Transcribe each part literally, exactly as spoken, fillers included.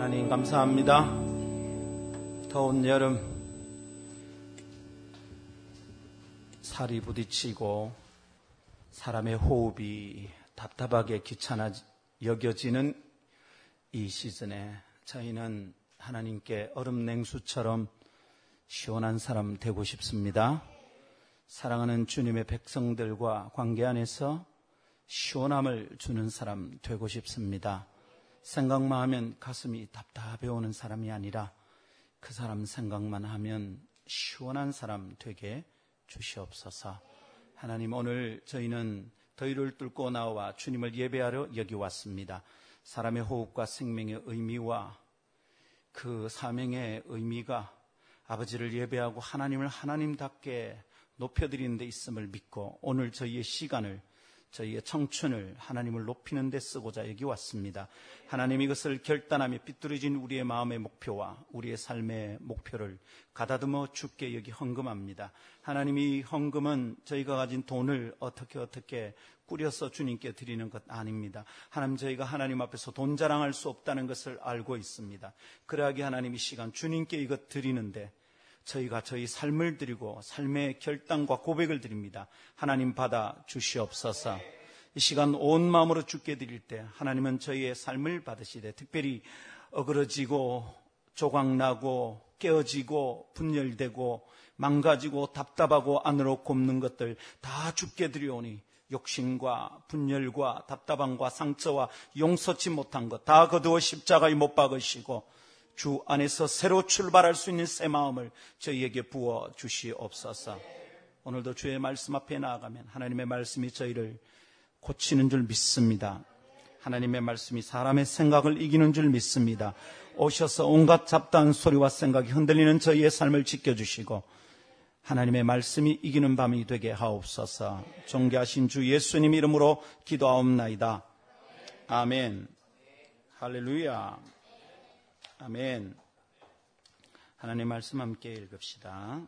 하나님 감사합니다. 더운 여름 살이 부딪히고 사람의 호흡이 답답하게 귀찮아 여겨지는 이 시즌에 저희는 하나님께 얼음 냉수처럼 시원한 사람 되고 싶습니다. 사랑하는 주님의 백성들과 관계 안에서 시원함을 주는 사람 되고 싶습니다. 생각만 하면 가슴이 답답해 오는 사람이 아니라 그 사람 생각만 하면 시원한 사람 되게 주시옵소서. 하나님, 오늘 저희는 더위를 뚫고 나와 주님을 예배하러 여기 왔습니다. 사람의 호흡과 생명의 의미와 그 사명의 의미가 아버지를 예배하고 하나님을 하나님답게 높여드리는 데 있음을 믿고 오늘 저희의 시간을, 저희의 청춘을 하나님을 높이는 데 쓰고자 여기 왔습니다. 하나님, 이것을 결단하며 삐뚤어진 우리의 마음의 목표와 우리의 삶의 목표를 가다듬어 주께 여기 헌금합니다. 하나님, 이 헌금은 저희가 가진 돈을 어떻게 어떻게 꾸려서 주님께 드리는 것 아닙니다. 하나님, 저희가 하나님 앞에서 돈 자랑할 수 없다는 것을 알고 있습니다. 그러하기 하나님, 이 시간 주님께 이것 드리는데 저희가 저희 삶을 드리고 삶의 결단과 고백을 드립니다. 하나님, 받아 주시옵소서. 이 시간 온 마음으로 주께 드릴 때 하나님은 저희의 삶을 받으시되, 특별히 어그러지고 조각나고 깨어지고 분열되고 망가지고 답답하고 안으로 곱는 것들 다 주께 드려오니 욕심과 분열과 답답함과 상처와 용서치 못한 것 다 거두어 십자가에 못 박으시고 주 안에서 새로 출발할 수 있는 새 마음을 저희에게 부어 주시옵소서. 오늘도 주의 말씀 앞에 나아가면 하나님의 말씀이 저희를 고치는 줄 믿습니다. 하나님의 말씀이 사람의 생각을 이기는 줄 믿습니다. 오셔서 온갖 잡다한 소리와 생각이 흔들리는 저희의 삶을 지켜주시고 하나님의 말씀이 이기는 밤이 되게 하옵소서. 존귀하신 주 예수님 이름으로 기도하옵나이다. 아멘. 할렐루야. 아멘. 하나님의 말씀 함께 읽읍시다.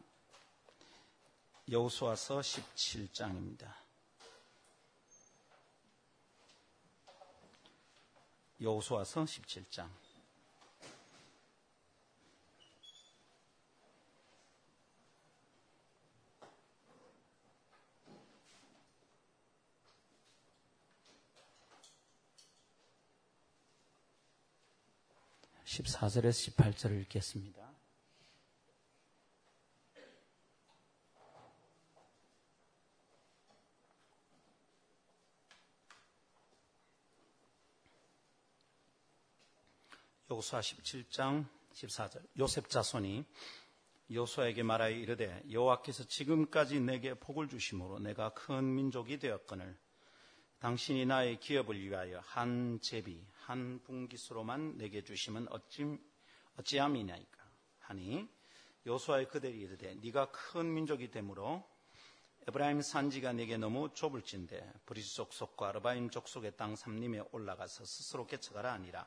여호수아서 십칠 장입니다. 여호수아서 십칠 장. 십사 절에서 십팔 절을 읽겠습니다. 여호수아 십칠 장 십사 절. 요셉 자손이 여호수아에게 말하여 이르되, 여호와께서 지금까지 내게 복을 주심으로 내가 큰 민족이 되었거늘 당신이 나의 기업을 위하여 한 제비, 한 분깃으로만 내게 주시면 어찌, 어찌함이냐이까 하니, 여호수아의 그들이 이르되, 네가 큰 민족이 되므로 에브라임 산지가 내게 너무 좁을진데 브리스족속과 르바임 족속의 땅 삼림에 올라가서 스스로 개척하라 하니라.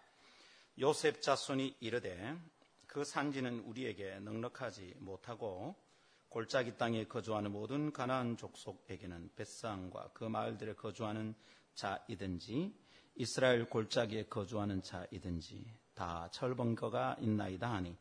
요셉 자손이 이르되, 그 산지는 우리에게 넉넉하지 못하고 골짜기 땅에 거주하는 모든 가나안 족속에게는 벳상과 그 마을들에 거주하는 자이든지 이스라엘 골짜기에 거주하는 자이든지 다 철번거가 있나이다 하니,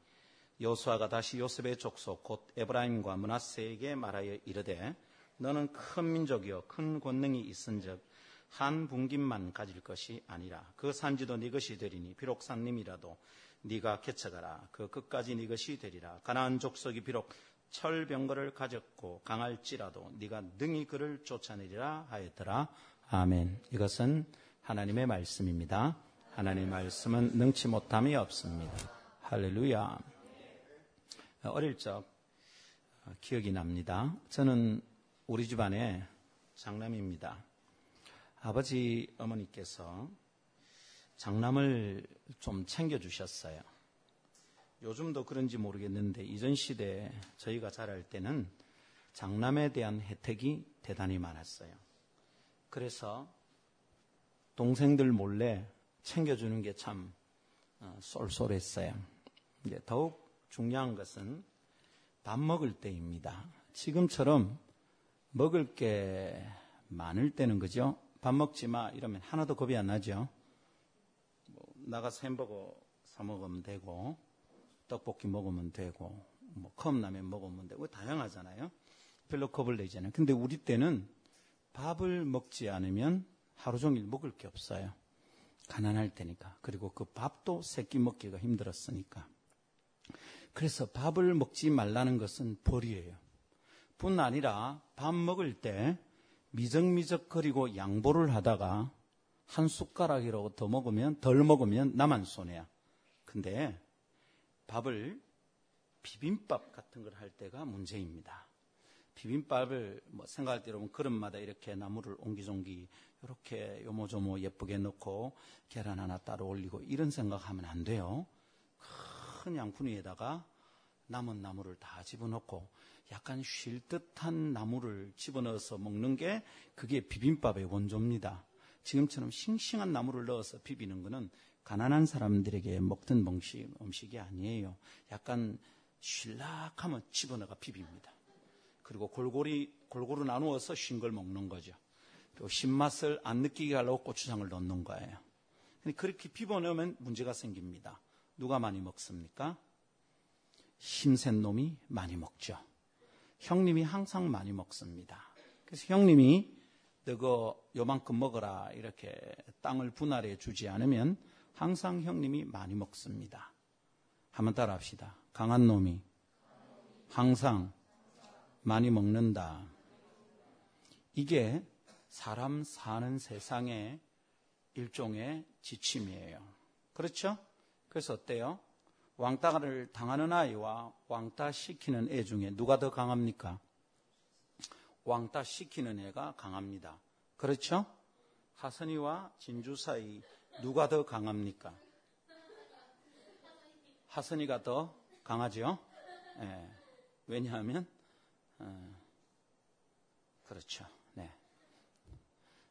여호수아가 다시 요셉의 족속 곧 에브라임과 므낫세에게 말하여 이르되, 너는 큰 민족이요 큰 권능이 있은즉 한 분깃만 가질 것이 아니라 그 산지도 네 것이 되리니 비록 산림이라도 네가 개척하라. 그 끝까지 네 것이 되리라. 가나안 족속이 비록 철병거를 가졌고 강할지라도 네가 능히 그를 쫓아내리라 하였더라. 아멘. 이것은 하나님의 말씀입니다. 하나님의 말씀은 능치 못함이 없습니다. 할렐루야. 어릴 적 기억이 납니다. 저는 우리 집안의 장남입니다. 아버지 어머니께서 장남을 좀 챙겨주셨어요. 요즘도 그런지 모르겠는데 이전 시대에 저희가 자랄 때는 장남에 대한 혜택이 대단히 많았어요. 그래서 동생들 몰래 챙겨주는 게 참 쏠쏠했어요. 이제 더욱 중요한 것은 밥 먹을 때입니다. 지금처럼 먹을 게 많을 때는, 그죠? 밥 먹지 마 이러면 하나도 겁이 안 나죠. 뭐 나가서 햄버거 사 먹으면 되고, 떡볶이 먹으면 되고, 뭐 컵라면 먹으면 되고, 다양하잖아요. 별로 겁을 내지 않아요. 근데 우리 때는 밥을 먹지 않으면 하루 종일 먹을 게 없어요. 가난할 때니까. 그리고 그 밥도 새끼 먹기가 힘들었으니까. 그래서 밥을 먹지 말라는 것은 벌이에요. 뿐 아니라 밥 먹을 때 미적미적거리고 양보를 하다가 한 숟가락이라고 더 먹으면, 덜 먹으면 나만 손해야. 근데 밥을 비빔밥 같은 걸 할 때가 문제입니다. 비빔밥을 뭐 생각할 때 여러분 그릇마다 이렇게 나물을 옹기종기 이렇게 요모조모 예쁘게 넣고 계란 하나 따로 올리고 이런 생각하면 안 돼요. 큰 양푼위에다가 남은 나물을 다 집어넣고 약간 쉴 듯한 나물을 집어넣어서 먹는 게 그게 비빔밥의 원조입니다. 지금처럼 싱싱한 나물을 넣어서 비비는 거는 가난한 사람들에게 먹던 음식, 음식이 아니에요. 약간 쉴락하면 집어넣어가 비빕니다. 그리고 골고리, 골고루 나누어서 쉰 걸 먹는 거죠. 또 신맛을 안 느끼게 하려고 고추장을 넣는 거예요. 근데 그렇게 비벼넣으면 문제가 생깁니다. 누가 많이 먹습니까? 힘센 놈이 많이 먹죠. 형님이 항상 많이 먹습니다. 그래서 형님이 너 그거 요만큼 먹어라 이렇게 땅을 분할해 주지 않으면 항상 형님이 많이 먹습니다. 한번 따라 합시다. 강한 놈이 항상 많이 먹는다. 이게 사람 사는 세상의 일종의 지침이에요. 그렇죠? 그래서 어때요? 왕따를 당하는 아이와 왕따시키는 애 중에 누가 더 강합니까? 왕따시키는 애가 강합니다. 그렇죠? 하선이와 진주 사이 누가 더 강합니까? 하선이가 더 강하죠? 예. 왜냐하면 어, 그렇죠. 네.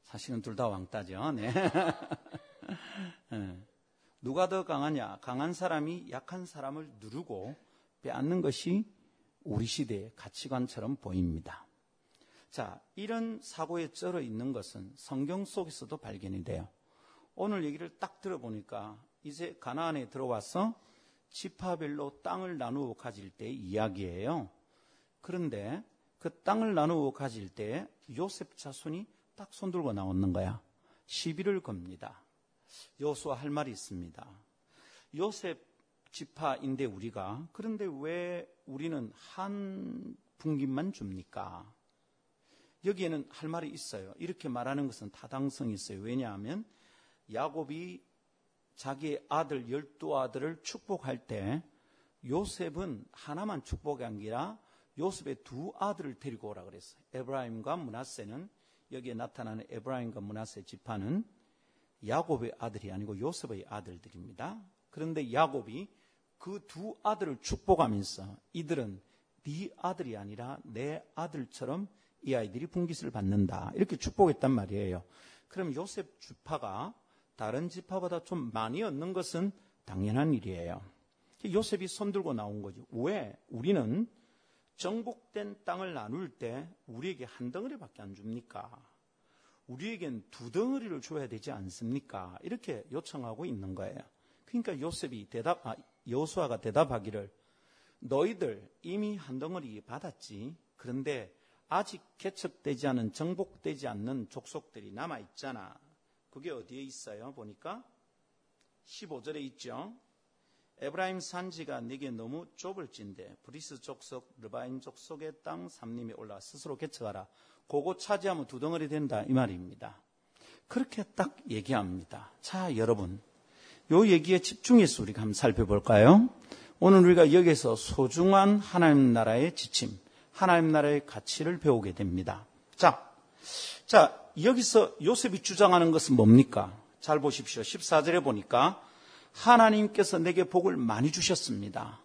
사실은 둘 다 왕따죠. 네. 예. 누가 더 강하냐? 강한 사람이 약한 사람을 누르고 빼앗는 것이 우리 시대의 가치관처럼 보입니다. 자, 이런 사고에 쩔어 있는 것은 성경 속에서도 발견이 돼요. 오늘 얘기를 딱 들어보니까 이제 가나안에 들어와서 지파별로 땅을 나누어 가질 때의 이야기예요. 그런데 그 땅을 나누어 가질 때 요셉 자손이 딱 손들고 나오는 거야. 시비를 겁니다. 여호수아 할 말이 있습니다. 요셉 지파인데 우리가, 그런데 왜 우리는 한 분깃만 줍니까? 여기에는 할 말이 있어요. 이렇게 말하는 것은 타당성이 있어요. 왜냐하면 야곱이 자기의 아들 열두 아들을 축복할 때 요셉은 하나만 축복한 게 아니라 요셉의 두 아들을 데리고 오라 그랬어요. 에브라임과 므낫세는, 여기에 나타나는 에브라임과 므낫세 지파는 야곱의 아들이 아니고 요셉의 아들들입니다. 그런데 야곱이 그 두 아들을 축복하면서 이들은 네 아들이 아니라 내 아들처럼 이 아이들이 분깃을 받는다, 이렇게 축복했단 말이에요. 그럼 요셉 지파가 다른 지파보다 좀 많이 얻는 것은 당연한 일이에요. 요셉이 손들고 나온 거죠. 왜 우리는 정복된 땅을 나눌 때 우리에게 한 덩어리밖에 안 줍니까? 우리에겐 두 덩어리를 줘야 되지 않습니까? 이렇게 요청하고 있는 거예요. 그러니까 요셉이 대답, 아, 여호수아가 대답하기를, 너희들 이미 한 덩어리 받았지. 그런데 아직 개척되지 않은, 정복되지 않는 족속들이 남아있잖아. 그게 어디에 있어요? 보니까 십오 절에 있죠. 에브라임 산지가 네게 너무 좁을진데 브리스 족속, 르바임 족속의 땅 삼림에 올라 스스로 개척하라. 그거 차지하면 두 덩어리 된다, 이 말입니다. 그렇게 딱 얘기합니다. 자, 여러분, 요 얘기에 집중해서 우리가 한번 살펴볼까요? 오늘 우리가 여기에서 소중한 하나님 나라의 지침, 하나님 나라의 가치를 배우게 됩니다. 자, 자 여기서 요셉이 주장하는 것은 뭡니까? 잘 보십시오. 십사 절에 보니까 하나님께서 내게 복을 많이 주셨습니다.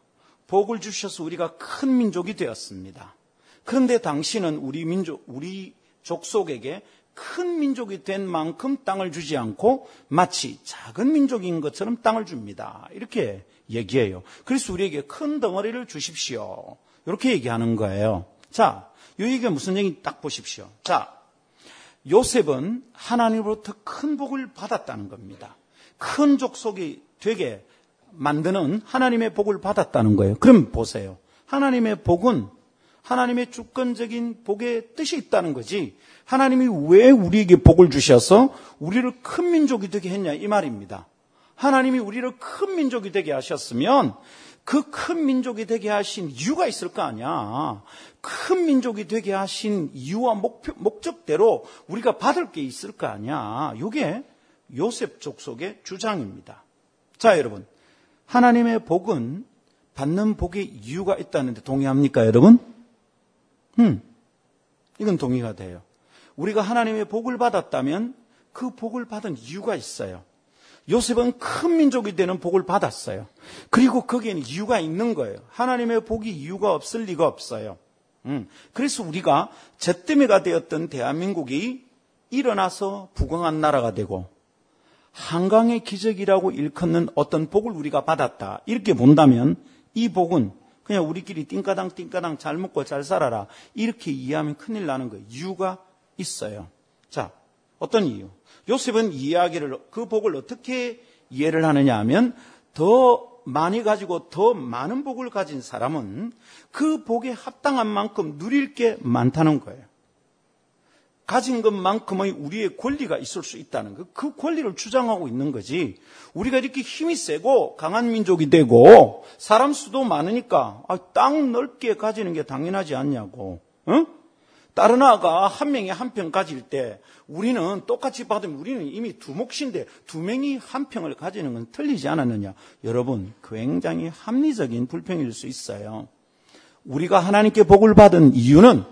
복을 주셔서 우리가 큰 민족이 되었습니다. 그런데 당신은 우리 민족, 우리 족속에게 큰 민족이 된 만큼 땅을 주지 않고 마치 작은 민족인 것처럼 땅을 줍니다. 이렇게 얘기해요. 그래서 우리에게 큰 덩어리를 주십시오. 이렇게 얘기하는 거예요. 자, 이 얘기가 무슨 얘기인지 딱 보십시오. 자, 요셉은 하나님으로부터 큰 복을 받았다는 겁니다. 큰 족속이 되게 만드는 하나님의 복을 받았다는 거예요. 그럼 보세요. 하나님의 복은 하나님의 주권적인 복의 뜻이 있다는 거지, 하나님이 왜 우리에게 복을 주셔서 우리를 큰 민족이 되게 했냐 이 말입니다. 하나님이 우리를 큰 민족이 되게 하셨으면 그 큰 민족이 되게 하신 이유가 있을 거 아니야. 큰 민족이 되게 하신 이유와 목표, 목적대로 우리가 받을 게 있을 거 아니야. 이게 요셉 족속의 주장입니다. 자, 여러분, 하나님의 복은 받는 복의 이유가 있다는데 동의합니까, 여러분? 음, 이건 동의가 돼요. 우리가 하나님의 복을 받았다면 그 복을 받은 이유가 있어요. 요셉은 큰 민족이 되는 복을 받았어요. 그리고 거기에는 이유가 있는 거예요. 하나님의 복이 이유가 없을 리가 없어요. 음, 그래서 우리가 잿더미가 되었던 대한민국이 일어나서 부강한 나라가 되고 한강의 기적이라고 일컫는 어떤 복을 우리가 받았다 이렇게 본다면, 이 복은 그냥 우리끼리 띵까당 띵까당 잘 먹고 잘 살아라 이렇게 이해하면 큰일 나는 거예요. 이유가 있어요. 자, 어떤 이유? 요셉은 이야기를, 그 복을 어떻게 이해를 하느냐 하면, 더 많이 가지고 더 많은 복을 가진 사람은 그 복에 합당한 만큼 누릴 게 많다는 거예요. 가진 것만큼의 우리의 권리가 있을 수 있다는 거. 그 권리를 주장하고 있는 거지. 우리가 이렇게 힘이 세고 강한 민족이 되고 사람 수도 많으니까 땅 넓게 가지는 게 당연하지 않냐고. 응? 다른 아가 한 명이 한 평 가질 때 우리는 똑같이 받으면 우리는 이미 두 몫인데 두 명이 한 평을 가지는 건 틀리지 않았느냐. 여러분, 굉장히 합리적인 불평일 수 있어요. 우리가 하나님께 복을 받은 이유는,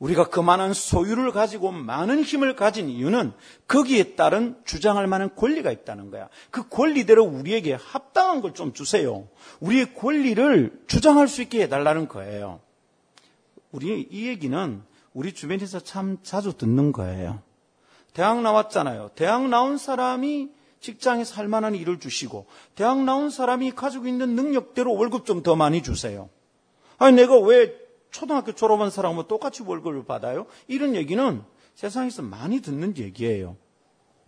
우리가 그만한 소유를 가지고 많은 힘을 가진 이유는 거기에 따른 주장할 만한 권리가 있다는 거야. 그 권리대로 우리에게 합당한 걸 좀 주세요. 우리의 권리를 주장할 수 있게 해달라는 거예요. 우리 이 얘기는 우리 주변에서 참 자주 듣는 거예요. 대학 나왔잖아요. 대학 나온 사람이 직장에서 할 만한 일을 주시고, 대학 나온 사람이 가지고 있는 능력대로 월급 좀 더 많이 주세요. 아니, 내가 왜 초등학교 졸업한 사람하고 똑같이 월급을 받아요? 이런 얘기는 세상에서 많이 듣는 얘기예요.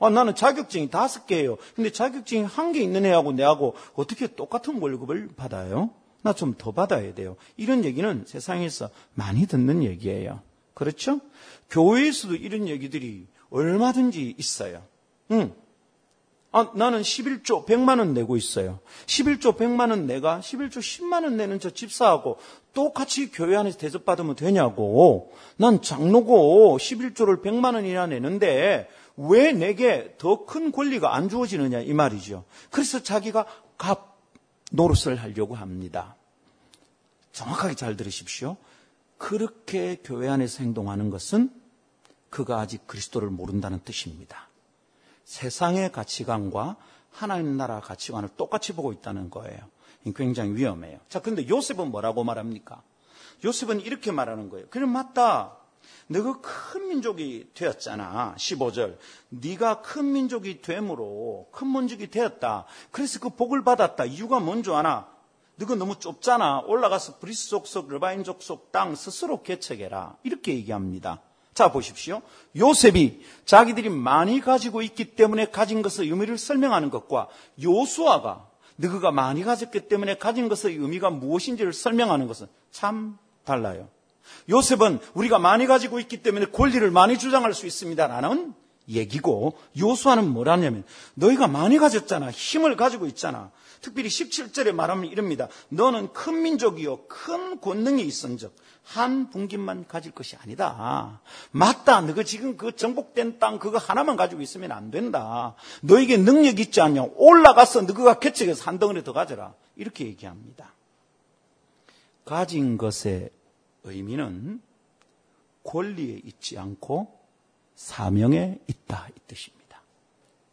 아, 나는 자격증이 다섯 개예요. 근데 자격증이 한 개 있는 애하고 내하고 어떻게 똑같은 월급을 받아요? 나 좀 더 받아야 돼요. 이런 얘기는 세상에서 많이 듣는 얘기예요. 그렇죠? 교회에서도 이런 얘기들이 얼마든지 있어요. 응. 아, 나는 십일조 백만 원 내고 있어요. 십일조 백만 원 내가 십일조 십만 원 내는 저 집사하고 똑같이 교회 안에서 대접받으면 되냐고. 난 장로고 십일조를 백만 원이나 내는데 왜 내게 더 큰 권리가 안 주어지느냐 이 말이죠. 그래서 자기가 갑 노릇을 하려고 합니다. 정확하게 잘 들으십시오. 그렇게 교회 안에서 행동하는 것은 그가 아직 그리스도를 모른다는 뜻입니다. 세상의 가치관과 하나님 나라 가치관을 똑같이 보고 있다는 거예요. 굉장히 위험해요. 자, 근데 요셉은 뭐라고 말합니까? 요셉은 이렇게 말하는 거예요. 그럼 맞다. 너가 큰 민족이 되었잖아. 십오 절. 네가 큰 민족이 됨으로 큰 민족이 되었다. 그래서 그 복을 받았다. 이유가 뭔 줄 아나? 너가 너무 좁잖아. 올라가서 브리스 족속, 르바인 족속 땅 스스로 개척해라. 이렇게 얘기합니다. 자, 보십시오. 요셉이 자기들이 많이 가지고 있기 때문에 가진 것의 의미를 설명하는 것과, 요수아가 너가 많이 가졌기 때문에 가진 것의 의미가 무엇인지를 설명하는 것은 참 달라요. 요셉은 우리가 많이 가지고 있기 때문에 권리를 많이 주장할 수 있습니다라는 얘기고, 요수아는 뭐라냐면 너희가 많이 가졌잖아. 힘을 가지고 있잖아. 특별히 십칠 절에 말하면 이럽니다. 너는 큰 민족이요 큰 권능이 있은즉 한 분깃만 가질 것이 아니다. 맞다. 너가 지금 그 정복된 땅 그거 하나만 가지고 있으면 안 된다. 너에게 능력이 있지 않냐. 올라가서 너가 개척해서 한 덩어리 더 가져라. 이렇게 얘기합니다. 가진 것에 의미는 권리에 있지 않고 사명에 있다 이 뜻입니다.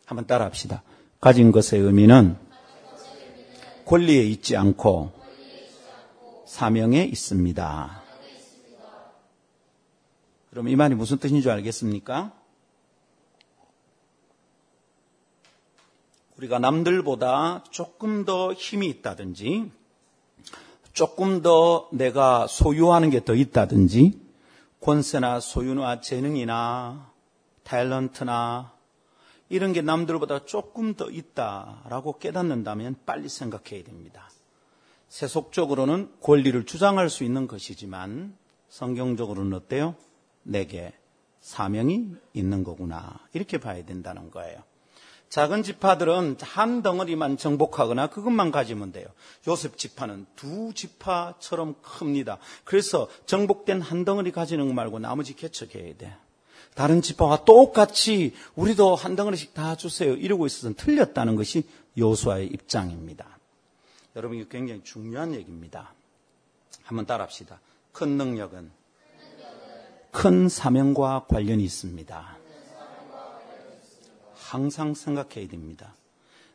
한번 따라합시다. 가진 것의 의미는 권리에 있지 않고 사명에 있습니다. 그럼 이 말이 무슨 뜻인 줄 알겠습니까? 우리가 남들보다 조금 더 힘이 있다든지, 조금 더 내가 소유하는 게 더 있다든지, 권세나 소유나 재능이나 탤런트나 이런 게 남들보다 조금 더 있다라고 깨닫는다면 빨리 생각해야 됩니다. 세속적으로는 권리를 주장할 수 있는 것이지만 성경적으로는 어때요? 내게 사명이 있는 거구나, 이렇게 봐야 된다는 거예요. 작은 지파들은 한 덩어리만 정복하거나 그것만 가지면 돼요. 요셉 지파는 두 지파처럼 큽니다. 그래서 정복된 한 덩어리 가지는 거 말고 나머지 개척해야 돼. 다른 지파와 똑같이 우리도 한 덩어리씩 다 주세요 이러고 있어서는 틀렸다는 것이 여호수아의 입장입니다. 여러분, 이거 굉장히 중요한 얘기입니다. 한번 따라합시다. 큰 능력은 큰 사명과 관련이 있습니다. 항상 생각해야 됩니다.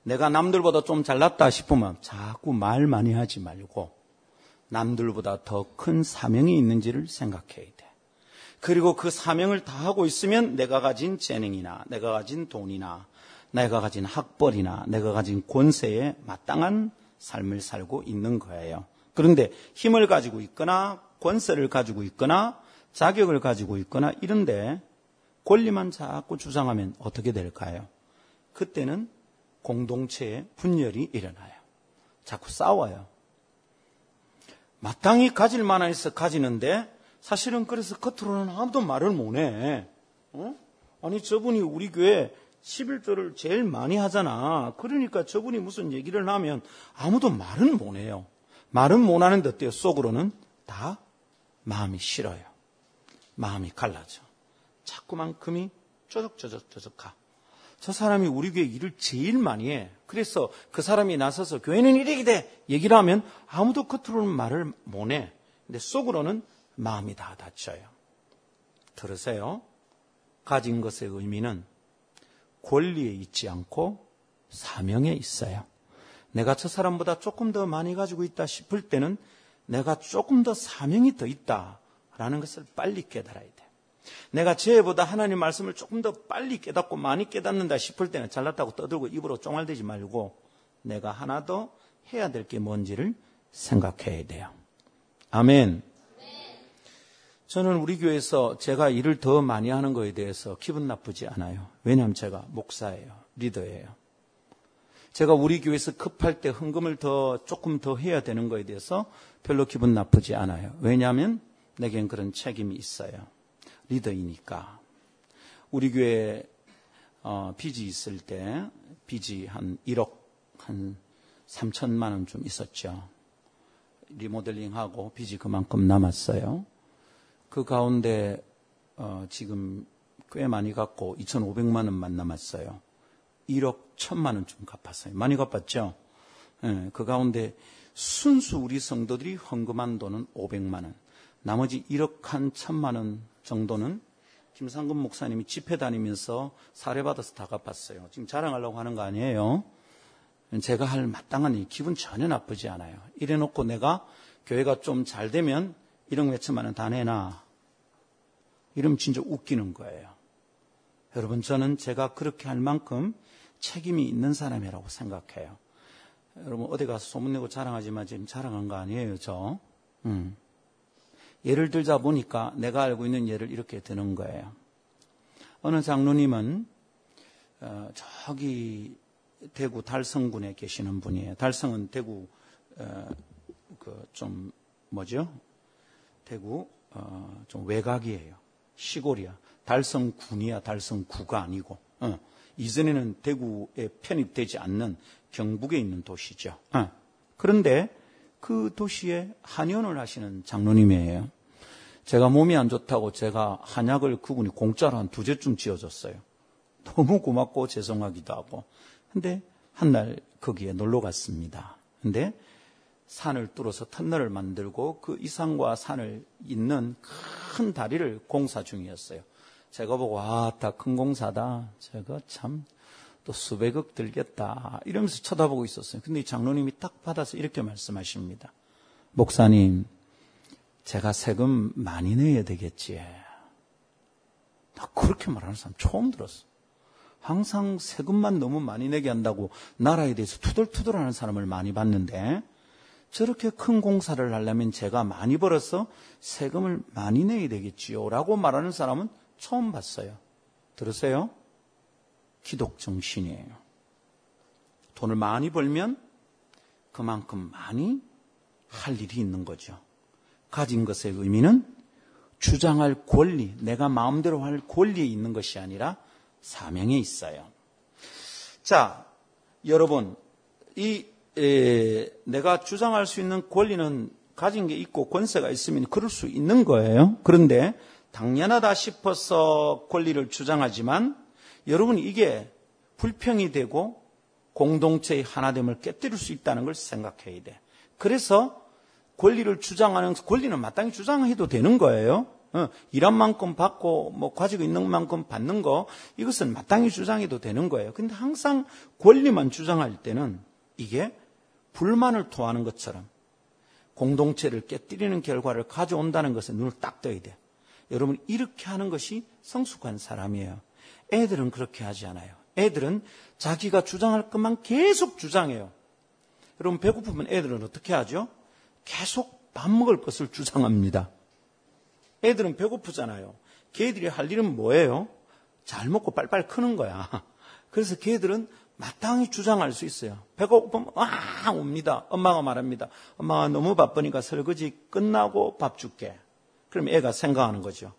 내가 남들보다 좀 잘났다 싶으면 자꾸 말 많이 하지 말고 남들보다 더 큰 사명이 있는지를 생각해야 돼. 그리고 그 사명을 다하고 있으면 내가 가진 재능이나 내가 가진 돈이나 내가 가진 학벌이나 내가 가진 권세에 마땅한 삶을 살고 있는 거예요. 그런데 힘을 가지고 있거나 권세를 가지고 있거나 자격을 가지고 있거나 이런데 권리만 자꾸 주장하면 어떻게 될까요? 그때는 공동체의 분열이 일어나요. 자꾸 싸워요. 마땅히 가질 만한 해서 가지는데 사실은 그래서 겉으로는 아무도 말을 못해. 어? 아니, 저분이 우리 교회 십일조를 제일 많이 하잖아. 그러니까 저분이 무슨 얘기를 하면 아무도 말은 못해요. 말은 못하는데 어때요? 속으로는 다 마음이 싫어요. 마음이 갈라져. 자꾸만 금이 쪼적쪼적쪼적 가. 저 사람이 우리 교회 일을 제일 많이 해. 그래서 그 사람이 나서서 교회는 이래야 돼 얘기를 하면 아무도 겉으로는 말을 못 해. 근데 속으로는 마음이 다 다쳐요. 들으세요. 가진 것의 의미는 권리에 있지 않고 사명에 있어요. 내가 저 사람보다 조금 더 많이 가지고 있다 싶을 때는 내가 조금 더 사명이 더 있다라는 것을 빨리 깨달아야 돼. 내가 쟤보다 하나님 말씀을 조금 더 빨리 깨닫고 많이 깨닫는다 싶을 때는 잘났다고 떠들고 입으로 쫑알대지 말고 내가 하나 더 해야 될 게 뭔지를 생각해야 돼요. 아멘. 저는 우리 교회에서 제가 일을 더 많이 하는 거에 대해서 기분 나쁘지 않아요. 왜냐하면 제가 목사예요. 리더예요. 제가 우리 교회에서 급할 때 헌금을 더 조금 더 해야 되는 거에 대해서 별로 기분 나쁘지 않아요. 왜냐하면 내겐 그런 책임이 있어요. 리더이니까. 우리 교회 어, 빚이 있을 때 빚이 한 일억 한 삼천만 원 좀 있었죠. 리모델링하고 빚이 그만큼 남았어요. 그 가운데 어, 지금 꽤 많이 갚고 이천오백만 원만 남았어요. 일억 천만 원 좀 갚았어요. 많이 갚았죠. 예, 그 가운데 순수 우리 성도들이 헌금한 돈은 오백만 원. 나머지 일억 한 천만 원 정도는 김상근 목사님이 집회 다니면서 사례받아서 다 갚았어요. 지금 자랑하려고 하는 거 아니에요. 제가 할 마땅한 일, 기분 전혀 나쁘지 않아요. 이래놓고 내가 교회가 좀 잘 되면 일억 몇천만 원 다 내놔. 이러면 진짜 웃기는 거예요. 여러분, 저는 제가 그렇게 할 만큼 책임이 있는 사람이라고 생각해요. 여러분, 어디 가서 소문내고 자랑하지만 지금 자랑한 거 아니에요, 저. 음. 예를 들자 보니까 내가 알고 있는 예를 이렇게 드는 거예요. 어느 장로님은 어, 저기 대구 달성군에 계시는 분이에요. 달성은 대구 어, 그 좀 뭐죠? 대구 어, 좀 외곽이에요. 시골이야. 달성군이야. 달성구가 아니고. 어. 이전에는 대구에 편입되지 않는 경북에 있는 도시죠. 어. 그런데 그 도시에 한의원을 하시는 장로님이에요. 제가 몸이 안 좋다고 제가 한약을 그분이 공짜로 한 두 개쯤 지어줬어요. 너무 고맙고 죄송하기도 하고. 근데 한 날 거기에 놀러 갔습니다. 근데 산을 뚫어서 터널을 만들고 그 이상과 산을 잇는 큰 다리를 공사 중이었어요. 제가 보고 아, 다 큰 공사다. 제가 참 또 수백억 들겠다 이러면서 쳐다보고 있었어요. 근데 이 장로님이 딱 받아서 이렇게 말씀하십니다. 목사님, 제가 세금 많이 내야 되겠지. 나 그렇게 말하는 사람 처음 들었어. 항상 세금만 너무 많이 내게 한다고 나라에 대해서 투덜투덜하는 사람을 많이 봤는데 저렇게 큰 공사를 하려면 제가 많이 벌어서 세금을 많이 내야 되겠지요 라고 말하는 사람은 처음 봤어요. 들으세요? 기독정신이에요. 돈을 많이 벌면 그만큼 많이 할 일이 있는 거죠. 가진 것의 의미는 주장할 권리, 내가 마음대로 할 권리에 있는 것이 아니라 사명에 있어요. 자, 여러분, 이 에, 내가 주장할 수 있는 권리는 가진 게 있고 권세가 있으면 그럴 수 있는 거예요. 그런데 당연하다 싶어서 권리를 주장하지만 여러분 이게 불평이 되고 공동체의 하나됨을 깨뜨릴 수 있다는 걸 생각해야 돼. 그래서 권리를 주장하는, 권리는 마땅히 주장해도 되는 거예요. 어, 일한 만큼 받고 뭐 가지고 있는 만큼 받는 거, 이것은 마땅히 주장해도 되는 거예요. 근데 항상 권리만 주장할 때는 이게 불만을 토하는 것처럼 공동체를 깨뜨리는 결과를 가져온다는 것에 눈을 딱 떠야 돼. 여러분 이렇게 하는 것이 성숙한 사람이에요. 애들은 그렇게 하지 않아요. 애들은 자기가 주장할 것만 계속 주장해요. 여러분 배고프면 애들은 어떻게 하죠? 계속 밥 먹을 것을 주장합니다. 애들은 배고프잖아요. 걔들이 할 일은 뭐예요? 잘 먹고 빨빨 크는 거야. 그래서 걔들은 마땅히 주장할 수 있어요. 배고프면 와 옵니다. 엄마가 말합니다. 엄마가 너무 바쁘니까 설거지 끝나고 밥 줄게. 그럼 애가 생각하는 거죠.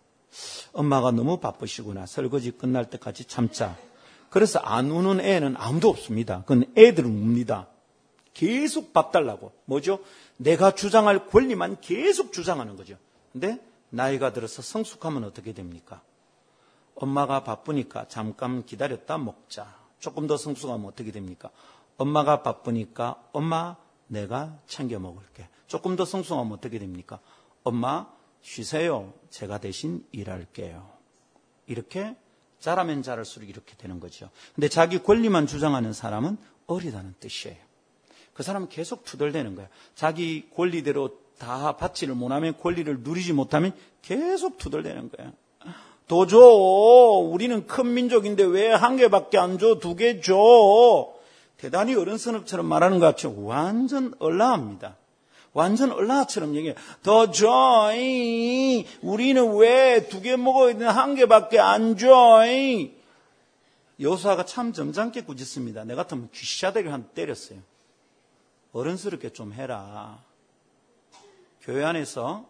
엄마가 너무 바쁘시구나. 설거지 끝날 때까지 참자. 그래서 안 우는 애는 아무도 없습니다. 그건 애들은 웁니다. 계속 밥 달라고. 뭐죠? 내가 주장할 권리만 계속 주장하는 거죠. 근데 나이가 들어서 성숙하면 어떻게 됩니까? 엄마가 바쁘니까 잠깐 기다렸다 먹자. 조금 더 성숙하면 어떻게 됩니까? 엄마가 바쁘니까 엄마 내가 챙겨 먹을게. 조금 더 성숙하면 어떻게 됩니까? 엄마 쉬세요. 제가 대신 일할게요. 이렇게 자라면 자랄수록 이렇게 되는 거죠. 근데 자기 권리만 주장하는 사람은 어리다는 뜻이에요. 그 사람은 계속 투덜대는 거예요. 자기 권리대로 다 받지를 못하면, 권리를 누리지 못하면 계속 투덜대는 거예요. 더 줘. 우리는 큰 민족인데 왜 한 개밖에 안 줘? 두 개 줘. 대단히 어른스럽처럼 말하는 것 같죠. 완전 얼라합니다. 완전 얼라처럼 얘기해요. 더 줘. 우리는 왜 두 개 먹어야 되는 한 개밖에 안 줘. 여호수아가 참 점잖게 꾸짖습니다. 내가 같으면 귀샤대기를 한 때렸어요. 어른스럽게 좀 해라. 교회 안에서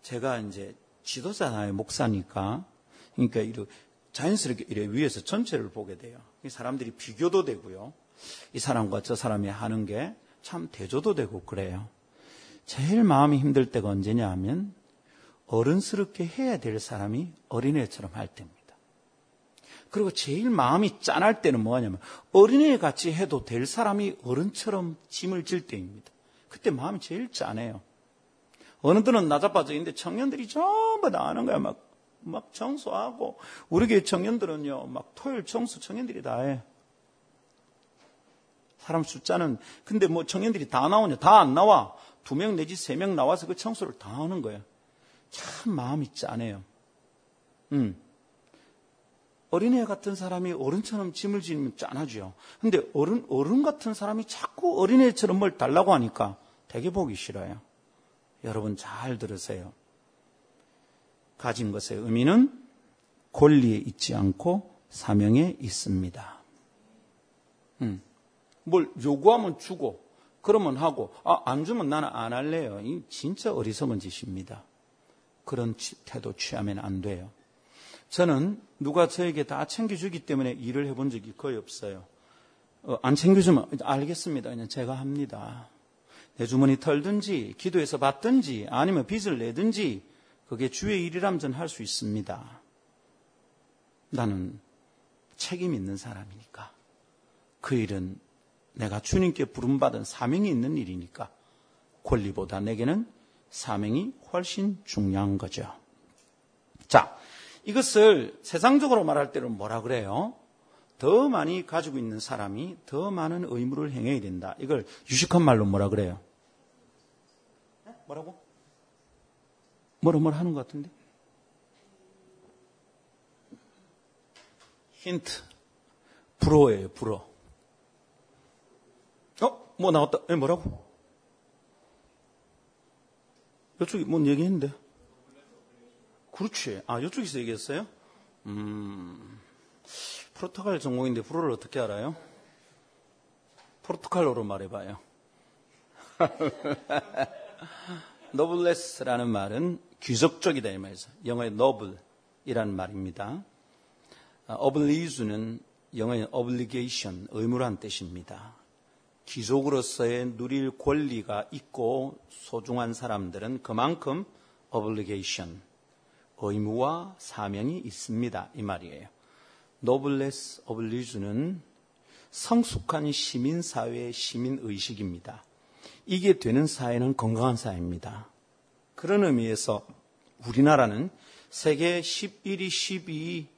제가 이제 지도자나요, 목사니까. 그러니까 이렇게 자연스럽게 이래 위에서 전체를 보게 돼요. 사람들이 비교도 되고요. 이 사람과 저 사람이 하는 게 참 대조도 되고 그래요. 제일 마음이 힘들 때가 언제냐 하면 어른스럽게 해야 될 사람이 어린애처럼 할 때입니다. 그리고 제일 마음이 짠할 때는 뭐냐면 어린애 같이 해도 될 사람이 어른처럼 짐을 질 때입니다. 그때 마음이 제일 짠해요. 어른들은 나자빠져 있는데 청년들이 전부 다 하는 거야. 막, 막 청소하고. 우리 교회 청년들은요, 막 토요일 청소 청년들이 다 해. 사람 숫자는, 근데 뭐 청년들이 다 나오냐? 다 안 나와. 두 명 내지 세 명 나와서 그 청소를 다 하는 거예요. 참 마음이 짠해요. 음. 어린애 같은 사람이 어른처럼 짐을 지면 짠하죠. 근데 어른, 어른 같은 사람이 자꾸 어린애처럼 뭘 달라고 하니까 되게 보기 싫어요. 여러분 잘 들으세요. 가진 것의 의미는 권리에 있지 않고 사명에 있습니다. 음. 뭘 요구하면 주고, 그러면 하고, 아, 안 주면 나는 안 할래요. 이 진짜 어리석은 짓입니다. 그런 태도 취하면 안 돼요. 저는 누가 저에게 다 챙겨주기 때문에 일을 해본 적이 거의 없어요. 어, 안 챙겨주면 알겠습니다. 그냥 제가 합니다. 내 주머니 털든지 기도해서 받든지 아니면 빚을 내든지 그게 주의 일이라면 저는 할 수 있습니다. 나는 책임 있는 사람이니까. 그 일은 내가 주님께 부름받은 사명이 있는 일이니까 권리보다 내게는 사명이 훨씬 중요한 거죠. 자. 이것을 세상적으로 말할 때는 뭐라 그래요? 더 많이 가지고 있는 사람이 더 많은 의무를 행해야 된다. 이걸 유식한 말로 뭐라 그래요? 네? 뭐라고? 뭐라 뭐라 하는 것 같은데? 힌트. 불어예요, 불어. 어? 뭐 나왔다. 에, 뭐라고? 이쪽이 뭔 얘기했는데? 그렇지. 아, 이쪽에서 얘기했어요? 음, 포르투갈 전공인데 불어를 어떻게 알아요? 포르투갈어로 말해봐요. nobles라는 말은 귀족적이다 이 말이죠. 영어의 noble이라는 말입니다. oblige는 영어의 obligation, 의무란 뜻입니다. 귀족으로서의 누릴 권리가 있고 소중한 사람들은 그만큼 obligation, 의무와 사명이 있습니다. 이 말이에요. noblesse oblige는 성숙한 시민사회의 시민의식입니다. 이게 되는 사회는 건강한 사회입니다. 그런 의미에서 우리나라는 세계 십일 위, 십이 위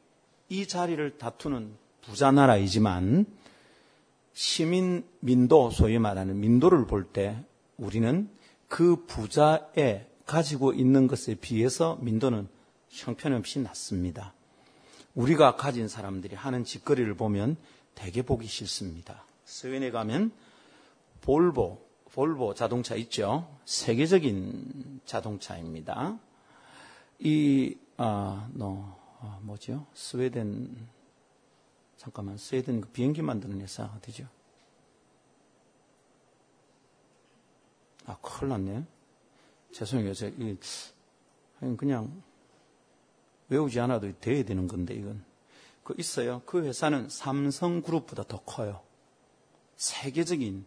이 자리를 다투는 부자 나라이지만 시민, 민도, 소위 말하는 민도를 볼 때 우리는 그 부자에 가지고 있는 것에 비해서 민도는 형편없이 낮습니다. 우리가 가진 사람들이 하는 짓거리를 보면 되게 보기 싫습니다. 스웨덴에 가면 볼보, 볼보 자동차 있죠? 세계적인 자동차입니다. 이, 아, 너, 아, 뭐죠? 스웨덴, 잠깐만, 스웨덴 그 비행기 만드는 회사 어디죠? 아, 큰일 났네. 죄송해요. 제가 이, 그냥 외우지 않아도 돼야 되는 건데, 이건. 그 있어요. 그 회사는 삼성그룹보다 더 커요. 세계적인,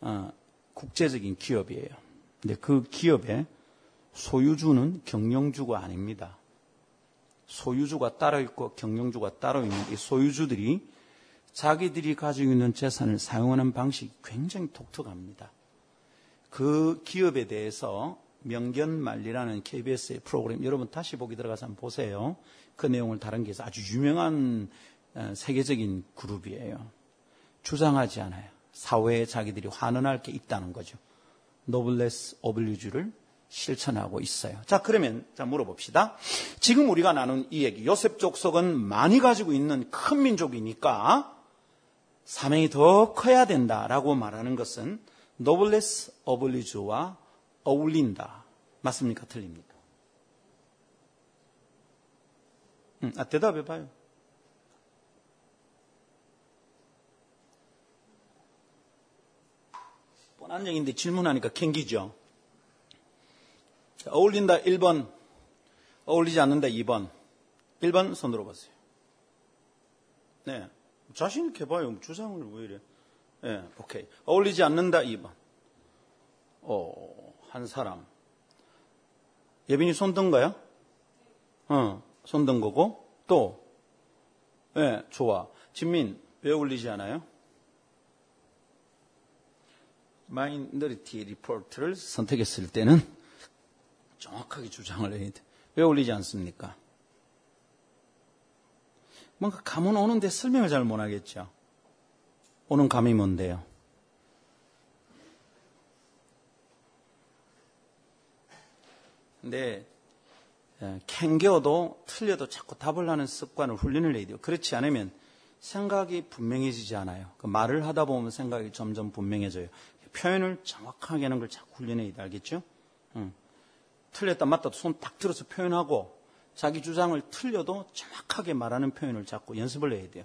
어, 국제적인 기업이에요. 근데 그 기업의 소유주는 경영주가 아닙니다. 소유주가 따로 있고 경영주가 따로 있는 이 소유주들이 자기들이 가지고 있는 재산을 사용하는 방식이 굉장히 독특합니다. 그 기업에 대해서 명견만리라는 케이비에스의 프로그램, 여러분 다시 보기 들어가서 한번 보세요. 그 내용을 다른 게 있어요. 아주 유명한 세계적인 그룹이에요. 주장하지 않아요. 사회에 자기들이 환원할 게 있다는 거죠. 노블레스 오블리주를 실천하고 있어요. 자, 그러면 자 물어봅시다. 지금 우리가 나눈 이 얘기, 요셉 족속은 많이 가지고 있는 큰 민족이니까 사명이 더 커야 된다라고 말하는 것은 노블레스 오블리주와 어울린다. 맞습니까? 틀립니까? 음, 아, 대답해봐요. 뻔한 얘기인데 질문하니까 캥기죠. 어울린다 일 번, 어울리지 않는다 이 번. 일 번 손으로 보세요. 네, 자신 있게 봐요. 주장을 왜 이래. 네, 오케이. 어울리지 않는다 이 번. 오. 한 사람. 예빈이 손 든 거야? 어, 손 든 거고. 또. 예, 네, 좋아. 진민, 왜 어울리지 않아요? 마이너리티 리포트를 선택했을 때는 정확하게 주장을 해야 돼. 왜 어울리지 않습니까? 뭔가 감은 오는데 설명을 잘 못하겠죠. 오는 감이 뭔데요? 근데 캥겨도 틀려도 자꾸 답을 하는 습관을 훈련을 해야 돼요. 그렇지 않으면 생각이 분명해지지 않아요. 그 말을 하다 보면 생각이 점점 분명해져요. 표현을 정확하게 하는 걸 자꾸 훈련해야 돼. 알겠죠? 응. 틀렸다 맞다 손 딱 들어서 표현하고 자기 주장을 틀려도 정확하게 말하는 표현을 자꾸 연습을 해야 돼요.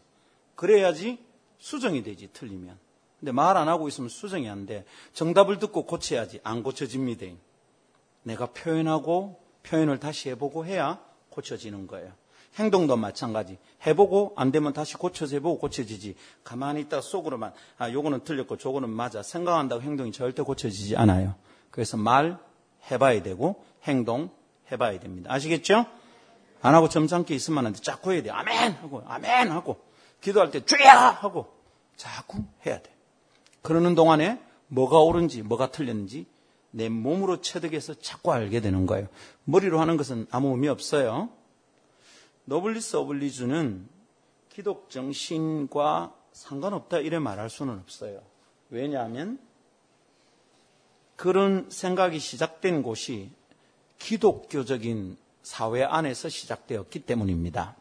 그래야지 수정이 되지, 틀리면. 근데 말 안 하고 있으면 수정이 안 돼. 정답을 듣고 고쳐야지. 안 고쳐집니다. 내가 표현하고 표현을 다시 해보고 해야 고쳐지는 거예요. 행동도 마찬가지. 해보고 안 되면 다시 고쳐서 해보고 고쳐지지. 가만히 있다가 속으로만 아 요거는 틀렸고 저거는 맞아. 생각한다고 행동이 절대 고쳐지지 않아요. 그래서 말 해봐야 되고 행동 해봐야 됩니다. 아시겠죠? 안 하고 점잖게 있으면 안 돼. 자꾸 해야 돼. 아멘! 하고 아멘! 하고 기도할 때 주야! 하고 자꾸 해야 돼. 그러는 동안에 뭐가 옳은지 뭐가 틀렸는지 내 몸으로 체득해서 자꾸 알게 되는 거예요. 머리로 하는 것은 아무 의미 없어요. 노블리스 오블리주는 기독 정신과 상관없다 이래 말할 수는 없어요. 왜냐하면 그런 생각이 시작된 곳이 기독교적인 사회 안에서 시작되었기 때문입니다.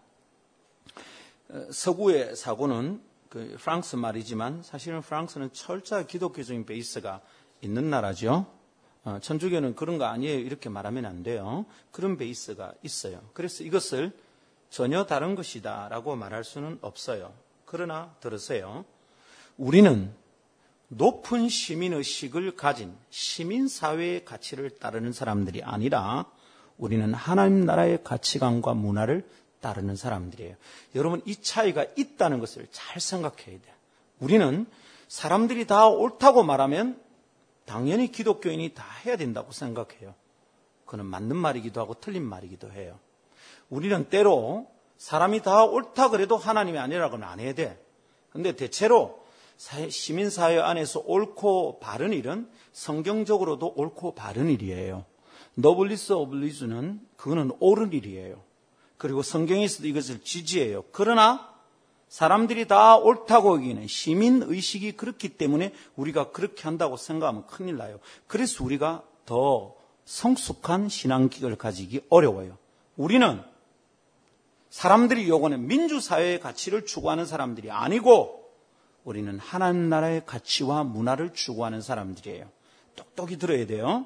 서구의 사고는 그 프랑스 말이지만 사실은 프랑스는 철저히 기독교적인 베이스가 있는 나라죠. 천주교는 그런 거 아니에요. 이렇게 말하면 안 돼요. 그런 베이스가 있어요. 그래서 이것을 전혀 다른 것이다 라고 말할 수는 없어요. 그러나 들으세요. 우리는 높은 시민의식을 가진 시민사회의 가치를 따르는 사람들이 아니라 우리는 하나님 나라의 가치관과 문화를 따르는 사람들이에요. 여러분, 이 차이가 있다는 것을 잘 생각해야 돼요. 우리는 사람들이 다 옳다고 말하면 당연히 기독교인이 다 해야 된다고 생각해요. 그건 맞는 말이기도 하고 틀린 말이기도 해요. 우리는 때로 사람이 다 옳다 그래도 하나님이 아니라고는 안 해야 돼. 근데 대체로 시민사회 안에서 옳고 바른 일은 성경적으로도 옳고 바른 일이에요. 노블리스 오브 리주는 그거는 옳은 일이에요. 그리고 성경에서도 이것을 지지해요. 그러나 사람들이 다 옳다고 여기는 시민의식이 그렇기 때문에 우리가 그렇게 한다고 생각하면 큰일 나요. 그래서 우리가 더 성숙한 신앙기를 가지기 어려워요. 우리는 사람들이 요구하는 민주사회의 가치를 추구하는 사람들이 아니고 우리는 하나님 나라의 가치와 문화를 추구하는 사람들이에요. 똑똑히 들어야 돼요.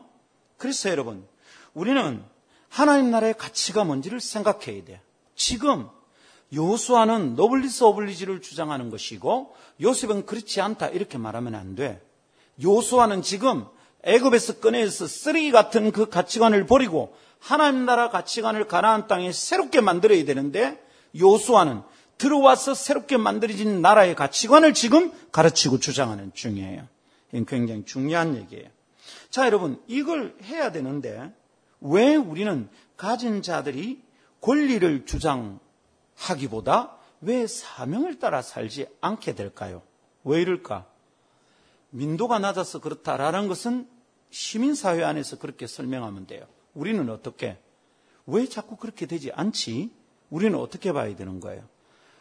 그래서 여러분, 우리는 하나님 나라의 가치가 뭔지를 생각해야 돼요. 지금 요수아는 노블리스 오블리지를 주장하는 것이고 요셉은 그렇지 않다 이렇게 말하면 안 돼. 요수아는 지금 애굽에서 꺼내서 쓰레기 같은 그 가치관을 버리고 하나님 나라 가치관을 가나안 땅에 새롭게 만들어야 되는데 요수아는 들어와서 새롭게 만들어진 나라의 가치관을 지금 가르치고 주장하는 중이에요. 이건 굉장히 중요한 얘기예요. 자, 여러분, 이걸 해야 되는데 왜 우리는 가진 자들이 권리를 주장하기보다 왜 사명을 따라 살지 않게 될까요? 왜 이럴까? 민도가 낮아서 그렇다라는 것은 시민사회 안에서 그렇게 설명하면 돼요. 우리는 어떻게? 왜 자꾸 그렇게 되지 않지? 우리는 어떻게 봐야 되는 거예요?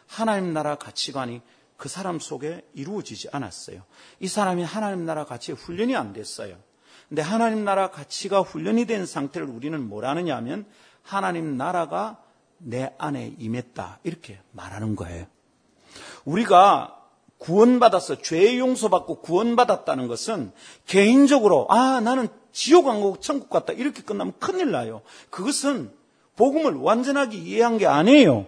하나님 나라 가치관이 그 사람 속에 이루어지지 않았어요. 이 사람이 하나님 나라 가치에 훈련이 안 됐어요. 근데 하나님 나라 가치가 훈련이 된 상태를 우리는 뭐라느냐 하면 하나님 나라가 내 안에 임했다 이렇게 말하는 거예요. 우리가 구원받아서 죄의 용서받고 구원받았다는 것은 개인적으로 아 나는 지옥 안 가고 천국 갔다 이렇게 끝나면 큰일 나요. 그것은 복음을 완전하게 이해한 게 아니에요.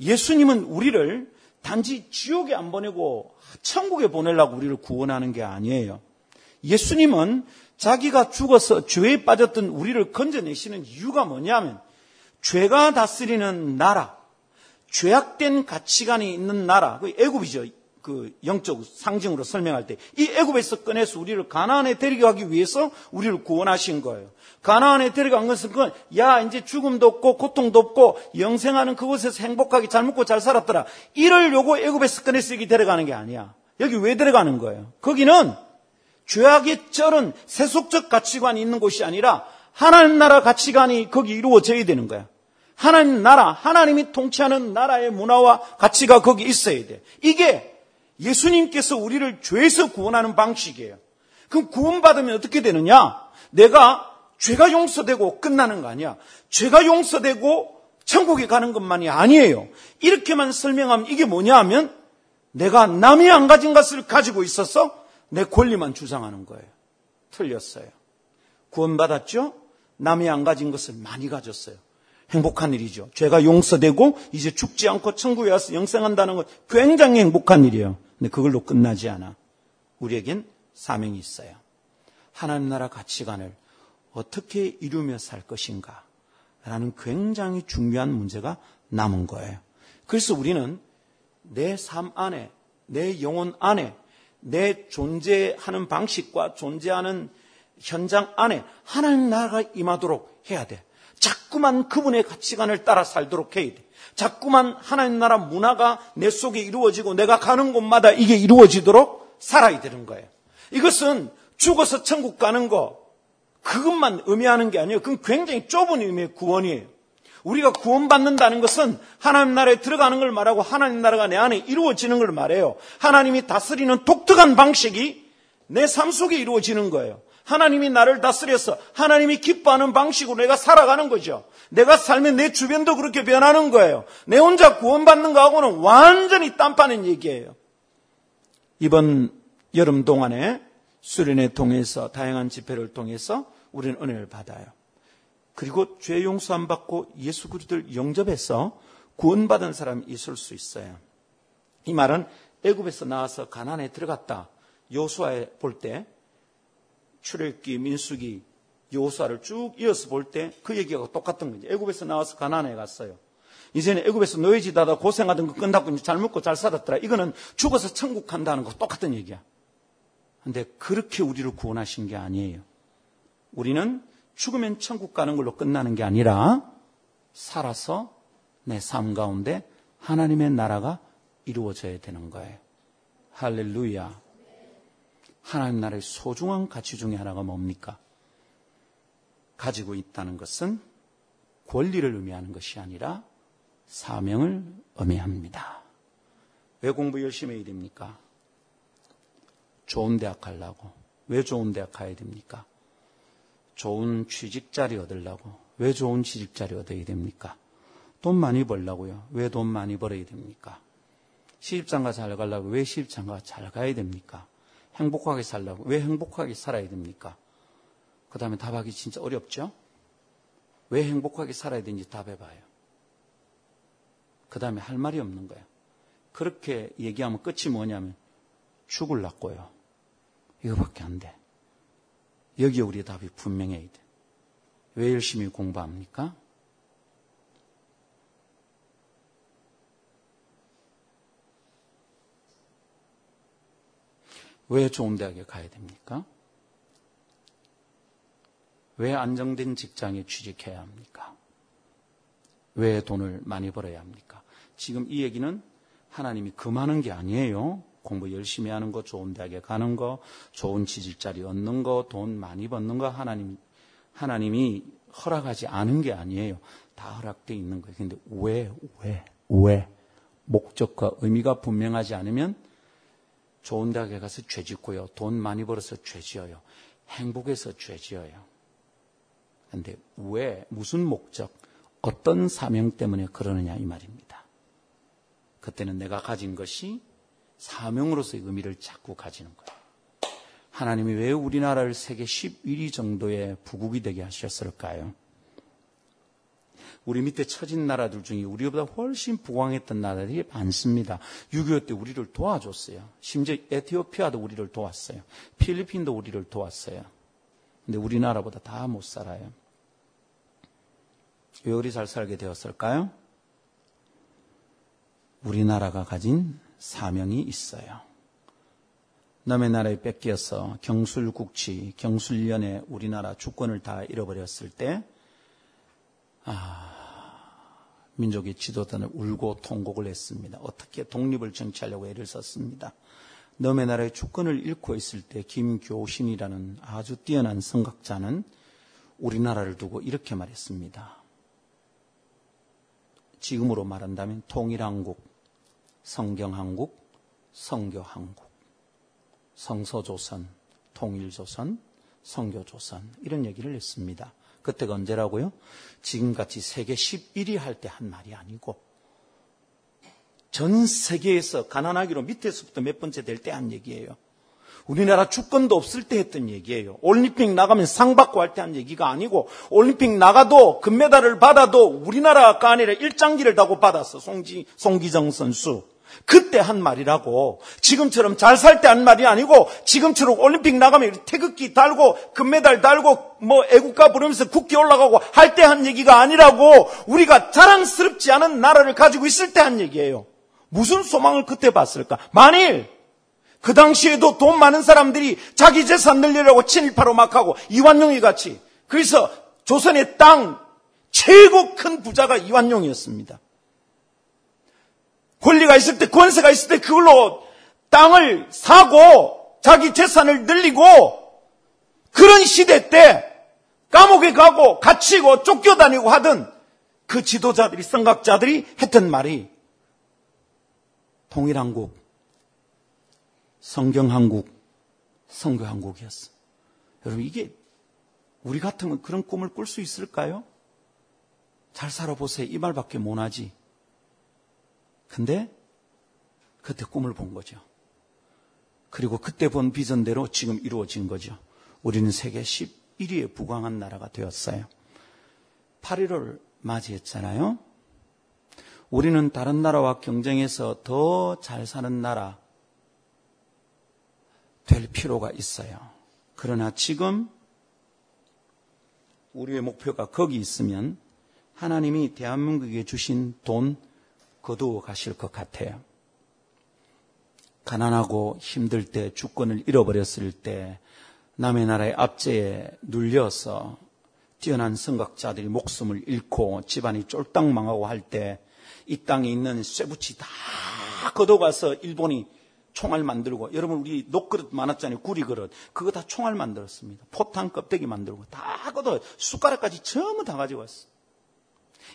예수님은 우리를 단지 지옥에 안 보내고 천국에 보내려고 우리를 구원하는 게 아니에요. 예수님은 자기가 죽어서 죄에 빠졌던 우리를 건져내시는 이유가 뭐냐면 죄가 다스리는 나라, 죄악된 가치관이 있는 나라, 그 애굽이죠. 그 영적 상징으로 설명할 때 이 애굽에서 꺼내서 우리를 가나안에 데려가기 위해서 우리를 구원하신 거예요. 가나안에 데려간 것은 그건 야 이제 죽음도 없고 고통도 없고 영생하는 그곳에서 행복하게 잘 먹고 잘 살았더라. 이를 요거 애굽에서 꺼내서 여기 데려가는 게 아니야. 여기 왜 데려가는 거예요? 거기는 죄악의 쩔은 세속적 가치관이 있는 곳이 아니라 하나님 나라 가치관이 거기 이루어져야 되는 거야. 하나님 나라, 하나님이 통치하는 나라의 문화와 가치가 거기 있어야 돼. 이게 예수님께서 우리를 죄에서 구원하는 방식이에요. 그럼 구원받으면 어떻게 되느냐? 내가 죄가 용서되고 끝나는 거 아니야. 죄가 용서되고 천국에 가는 것만이 아니에요. 이렇게만 설명하면 이게 뭐냐 하면 내가 남이 안 가진 것을 가지고 있어서 내 권리만 주장하는 거예요. 틀렸어요. 구원받았죠? 남이 안 가진 것을 많이 가졌어요. 행복한 일이죠. 죄가 용서되고 이제 죽지 않고 천국에 와서 영생한다는 건 굉장히 행복한 일이에요. 근데 그걸로 끝나지 않아. 우리에겐 사명이 있어요. 하나님 나라 가치관을 어떻게 이루며 살 것인가 라는 굉장히 중요한 문제가 남은 거예요. 그래서 우리는 내 삶 안에, 내 영혼 안에, 내 존재하는 방식과 존재하는 현장 안에 하나님 나라가 임하도록 해야 돼. 자꾸만 그분의 가치관을 따라 살도록 해야 돼. 자꾸만 하나님 나라 문화가 내 속에 이루어지고 내가 가는 곳마다 이게 이루어지도록 살아야 되는 거예요. 이것은 죽어서 천국 가는 거 그것만 의미하는 게 아니에요. 그건 굉장히 좁은 의미의 구원이에요. 우리가 구원받는다는 것은 하나님 나라에 들어가는 걸 말하고 하나님 나라가 내 안에 이루어지는 걸 말해요. 하나님이 다스리는 독특한 방식이 내 삶 속에 이루어지는 거예요. 하나님이 나를 다스려서 하나님이 기뻐하는 방식으로 내가 살아가는 거죠. 내가 살면 내 주변도 그렇게 변하는 거예요. 내 혼자 구원받는 거하고는 완전히 딴판인 얘기예요. 이번 여름 동안에 수련회 통해서 다양한 집회를 통해서 우리는 은혜를 받아요. 그리고 죄 용서 안 받고 예수 그리스도를 영접해서 구원받은 사람이 있을 수 있어요. 이 말은 애굽에서 나와서 가나안에 들어갔다. 여호수아에 볼 때, 출애굽기, 민수기, 여호수아를 쭉 이어서 볼 때 그 얘기하고 똑같은 거지. 애굽에서 나와서 가나안에 갔어요. 이제는 애굽에서 노예지다다 고생하던 거 끝났고 이제 잘 먹고 잘 살았더라. 이거는 죽어서 천국 간다는 거 똑같은 얘기야. 근데 그렇게 우리를 구원하신 게 아니에요. 우리는 죽으면 천국 가는 걸로 끝나는 게 아니라 살아서 내 삶 가운데 하나님의 나라가 이루어져야 되는 거예요. 할렐루야. 하나님 나라의 소중한 가치 중에 하나가 뭡니까? 가지고 있다는 것은 권리를 의미하는 것이 아니라 사명을 의미합니다. 왜 공부 열심히 해야 됩니까? 좋은 대학 가려고. 왜 좋은 대학 가야 됩니까? 좋은 취직자리 얻으려고. 왜 좋은 취직자리 얻어야 됩니까? 돈 많이 벌려고요. 왜 돈 많이 벌어야 됩니까? 시집장가 잘 가려고. 왜 시집장가 잘 가야 됩니까? 행복하게 살려고. 왜 행복하게 살아야 됩니까? 그 다음에 답하기 진짜 어렵죠? 왜 행복하게 살아야 되는지 답해봐요. 그 다음에 할 말이 없는 거예요. 그렇게 얘기하면 끝이 뭐냐면 죽을라고요. 이거밖에 안 돼. 여기에 우리의 답이 분명해야 돼. 왜 열심히 공부합니까? 왜 좋은 대학에 가야 됩니까? 왜 안정된 직장에 취직해야 합니까? 왜 돈을 많이 벌어야 합니까? 지금 이 얘기는 하나님이 금하는 게 아니에요. 공부 열심히 하는 거, 좋은 대학에 가는 거, 좋은 취직자리 얻는 거, 돈 많이 버는 거 하나님, 하나님이 허락하지 않은 게 아니에요. 다 허락되어 있는 거예요. 그런데 왜, 왜, 왜? 목적과 의미가 분명하지 않으면 좋은 대학에 가서 죄 짓고요. 돈 많이 벌어서 죄 지어요. 행복해서 죄 지어요. 그런데 왜, 무슨 목적, 어떤 사명 때문에 그러느냐 이 말입니다. 그때는 내가 가진 것이 사명으로서의 의미를 자꾸 가지는 거예요. 하나님이 왜 우리나라를 세계 십일 위 정도의 부국이 되게 하셨을까요? 우리 밑에 처진 나라들 중에 우리보다 훨씬 부강했던 나라들이 많습니다. 육이오 때 우리를 도와줬어요. 심지어 에티오피아도 우리를 도왔어요. 필리핀도 우리를 도왔어요. 근데 우리나라보다 다 못 살아요. 왜 우리 잘 살게 되었을까요? 우리나라가 가진 사명이 있어요. 남의 나라에 뺏겨서 경술국치, 경술련에 우리나라 주권을 다 잃어버렸을 때 아, 민족의 지도자는 울고 통곡을 했습니다. 어떻게 독립을 쟁취하려고 애를 썼습니다. 남의 나라의 주권을 잃고 있을 때 김교신이라는 아주 뛰어난 선각자는 우리나라를 두고 이렇게 말했습니다. 지금으로 말한다면 통일한국, 성경한국, 성교한국, 성서조선, 통일조선, 성교조선 이런 얘기를 했습니다. 그때가 언제라고요? 지금같이 세계 십일 위 할 때 한 말이 아니고 전 세계에서 가난하기로 밑에서부터 몇 번째 될 때 한 얘기예요. 우리나라 주권도 없을 때 했던 얘기예요. 올림픽 나가면 상 받고 할 때 한 얘기가 아니고 올림픽 나가도 금메달을 받아도 우리나라가 아니라 일장기를 다고 받았어. 송지, 송기정 선수. 그때 한 말이라고. 지금처럼 잘 살 때 한 말이 아니고 지금처럼 올림픽 나가면 태극기 달고 금메달 달고 뭐 애국가 부르면서 국기 올라가고 할 때 한 얘기가 아니라고. 우리가 자랑스럽지 않은 나라를 가지고 있을 때 한 얘기예요. 무슨 소망을 그때 봤을까? 만일 그 당시에도 돈 많은 사람들이 자기 재산 늘리려고 친일파로 막 하고 이완용이 같이. 그래서 조선의 땅 최고 큰 부자가 이완용이었습니다. 권리가 있을 때, 권세가 있을 때 그걸로 땅을 사고 자기 재산을 늘리고 그런 시대 때 감옥에 가고 갇히고 쫓겨다니고 하던 그 지도자들이, 선각자들이 했던 말이 통일한국, 성경한국, 성교한국이었어. 여러분 이게 우리 같으면 그런 꿈을 꿀 수 있을까요? 잘 살아보세요. 이 말밖에 못하지. 근데 그때 꿈을 본 거죠. 그리고 그때 본 비전대로 지금 이루어진 거죠. 우리는 세계 십일 위에 부강한 나라가 되었어요. 팔일오를 맞이했잖아요. 우리는 다른 나라와 경쟁해서 더 잘 사는 나라 될 필요가 있어요. 그러나 지금 우리의 목표가 거기 있으면 하나님이 대한민국에 주신 돈 거두어 가실 것 같아요. 가난하고 힘들 때, 주권을 잃어버렸을 때, 남의 나라의 압제에 눌려서 뛰어난 선각자들이 목숨을 잃고 집안이 쫄딱 망하고 할 때 이 땅에 있는 쇠붙이 다 걷어가서 일본이 총알 만들고, 여러분 우리 녹그릇 많았잖아요. 구리그릇. 그거 다 총알 만들었습니다. 포탄 껍데기 만들고 다 걷어, 숟가락까지 전부 다 가지고 왔어요.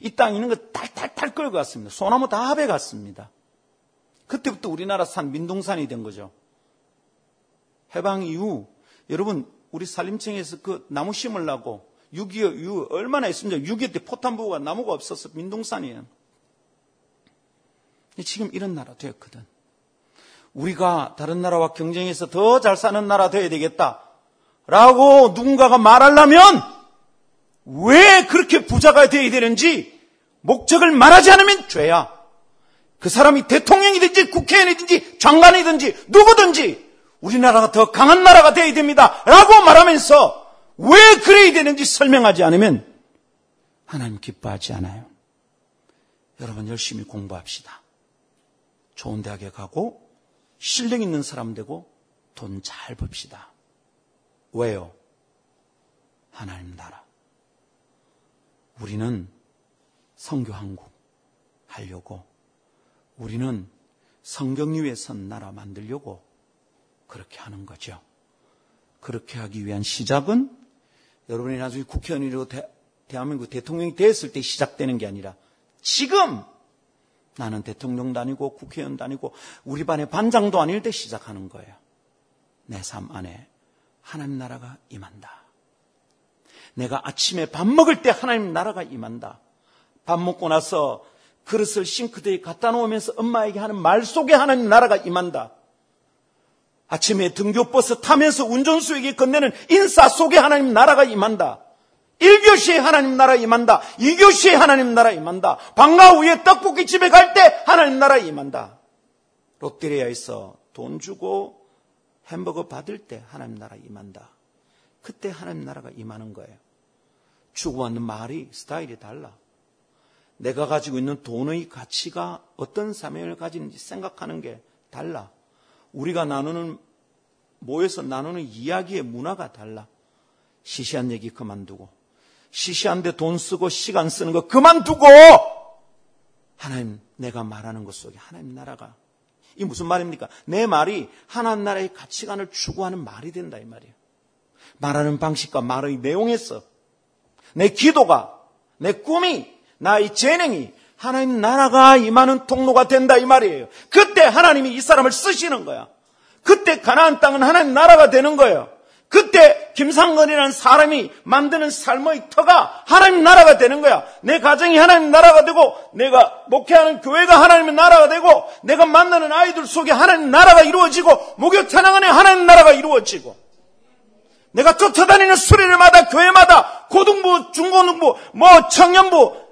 이 땅에 있는 거 탈탈탈 끌고 갔습니다. 소나무 다 합해 갔습니다. 그때부터 우리나라산 민둥산이 된 거죠. 해방 이후 여러분 우리 산림청에서 그 나무 심으려고 육이오 이후 얼마나 있습니까? 육이오 때 포탄 부부가 나무가 없어서 민둥산이에요. 지금 이런 나라 되었거든. 우리가 다른 나라와 경쟁해서 더 잘 사는 나라 되어야 되겠다 라고 누군가가 말하려면 왜 그렇게 부자가 되어야 되는지 목적을 말하지 않으면 죄야. 그 사람이 대통령이든지 국회의원이든지 장관이든지 누구든지 우리나라가 더 강한 나라가 되어야 됩니다 라고 말하면서 왜 그래야 되는지 설명하지 않으면 하나님 기뻐하지 않아요. 여러분 열심히 공부합시다. 좋은 대학에 가고 실력 있는 사람 되고 돈 잘 법시다. 왜요? 하나님 나라. 우리는 선교한국 하려고, 우리는 성경 위에 선 나라 만들려고 그렇게 하는 거죠. 그렇게 하기 위한 시작은 여러분이 나중에 국회의원이라고 대, 대한민국 대통령이 됐을 때 시작되는 게 아니라 지금 나는 대통령도 아니고 국회의원도 아니고 우리 반의 반장도 아닐 때 시작하는 거예요. 내 삶 안에 하나님 나라가 임한다. 내가 아침에 밥 먹을 때 하나님 나라가 임한다. 밥 먹고 나서 그릇을 싱크대에 갖다 놓으면서 엄마에게 하는 말 속에 하나님 나라가 임한다. 아침에 등교버스 타면서 운전수에게 건네는 인사 속에 하나님 나라가 임한다. 일 교시에 하나님 나라 임한다. 이 교시에 하나님 나라 임한다. 방과 후에 떡볶이집에 갈 때 하나님 나라 임한다. 롯데리아에서 돈 주고 햄버거 받을 때 하나님 나라 임한다. 그때 하나님 나라가 임하는 거예요. 추구하는 말이 스타일이 달라. 내가 가지고 있는 돈의 가치가 어떤 사명을 가지는지 생각하는 게 달라. 우리가 나누는, 모여서 나누는 이야기의 문화가 달라. 시시한 얘기 그만두고, 시시한데 돈 쓰고 시간 쓰는 거 그만두고, 하나님, 내가 말하는 것 속에 하나님 나라가. 이게 무슨 말입니까? 내 말이 하나님 나라의 가치관을 추구하는 말이 된다, 이 말이에요. 말하는 방식과 말의 내용에서 내 기도가, 내 꿈이, 나의 재능이 하나님 나라가 임하는 통로가 된다, 이 말이에요. 그때 하나님이 이 사람을 쓰시는 거야. 그때 가나안 땅은 하나님 나라가 되는 거예요. 그때 김상건이라는 사람이 만드는 삶의 터가 하나님 나라가 되는 거야. 내 가정이 하나님 나라가 되고, 내가 목회하는 교회가 하나님의 나라가 되고, 내가 만나는 아이들 속에 하나님 나라가 이루어지고, 목욕 찬양 안에 하나님 나라가 이루어지고, 내가 쫓아다니는 수련회마다, 교회마다, 고등부, 중고등부, 뭐 청년부,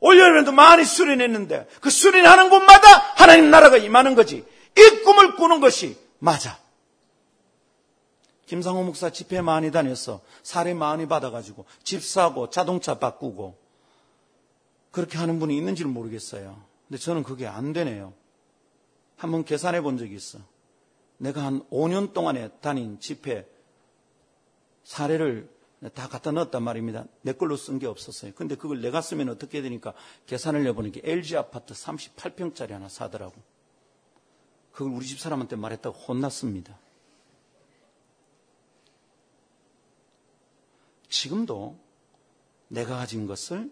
올여름에도 많이 수련했는데 그 수련하는 곳마다 하나님 나라가 임하는 거지. 이 꿈을 꾸는 것이 맞아. 김상호 목사 집회 많이 다녀서 사례 많이 받아가지고 집 사고 자동차 바꾸고 그렇게 하는 분이 있는지는 모르겠어요. 근데 저는 그게 안 되네요. 한번 계산해 본 적이 있어. 내가 한 오 년 동안에 다닌 집회 사례를 다 갖다 넣었단 말입니다. 내 걸로 쓴 게 없었어요. 근데 그걸 내가 쓰면 어떻게 되니까 계산을 해보니까 엘지 아파트 삼십팔 평짜리 하나 사더라고. 그걸 우리 집 사람한테 말했다고 혼났습니다. 지금도 내가 가진 것을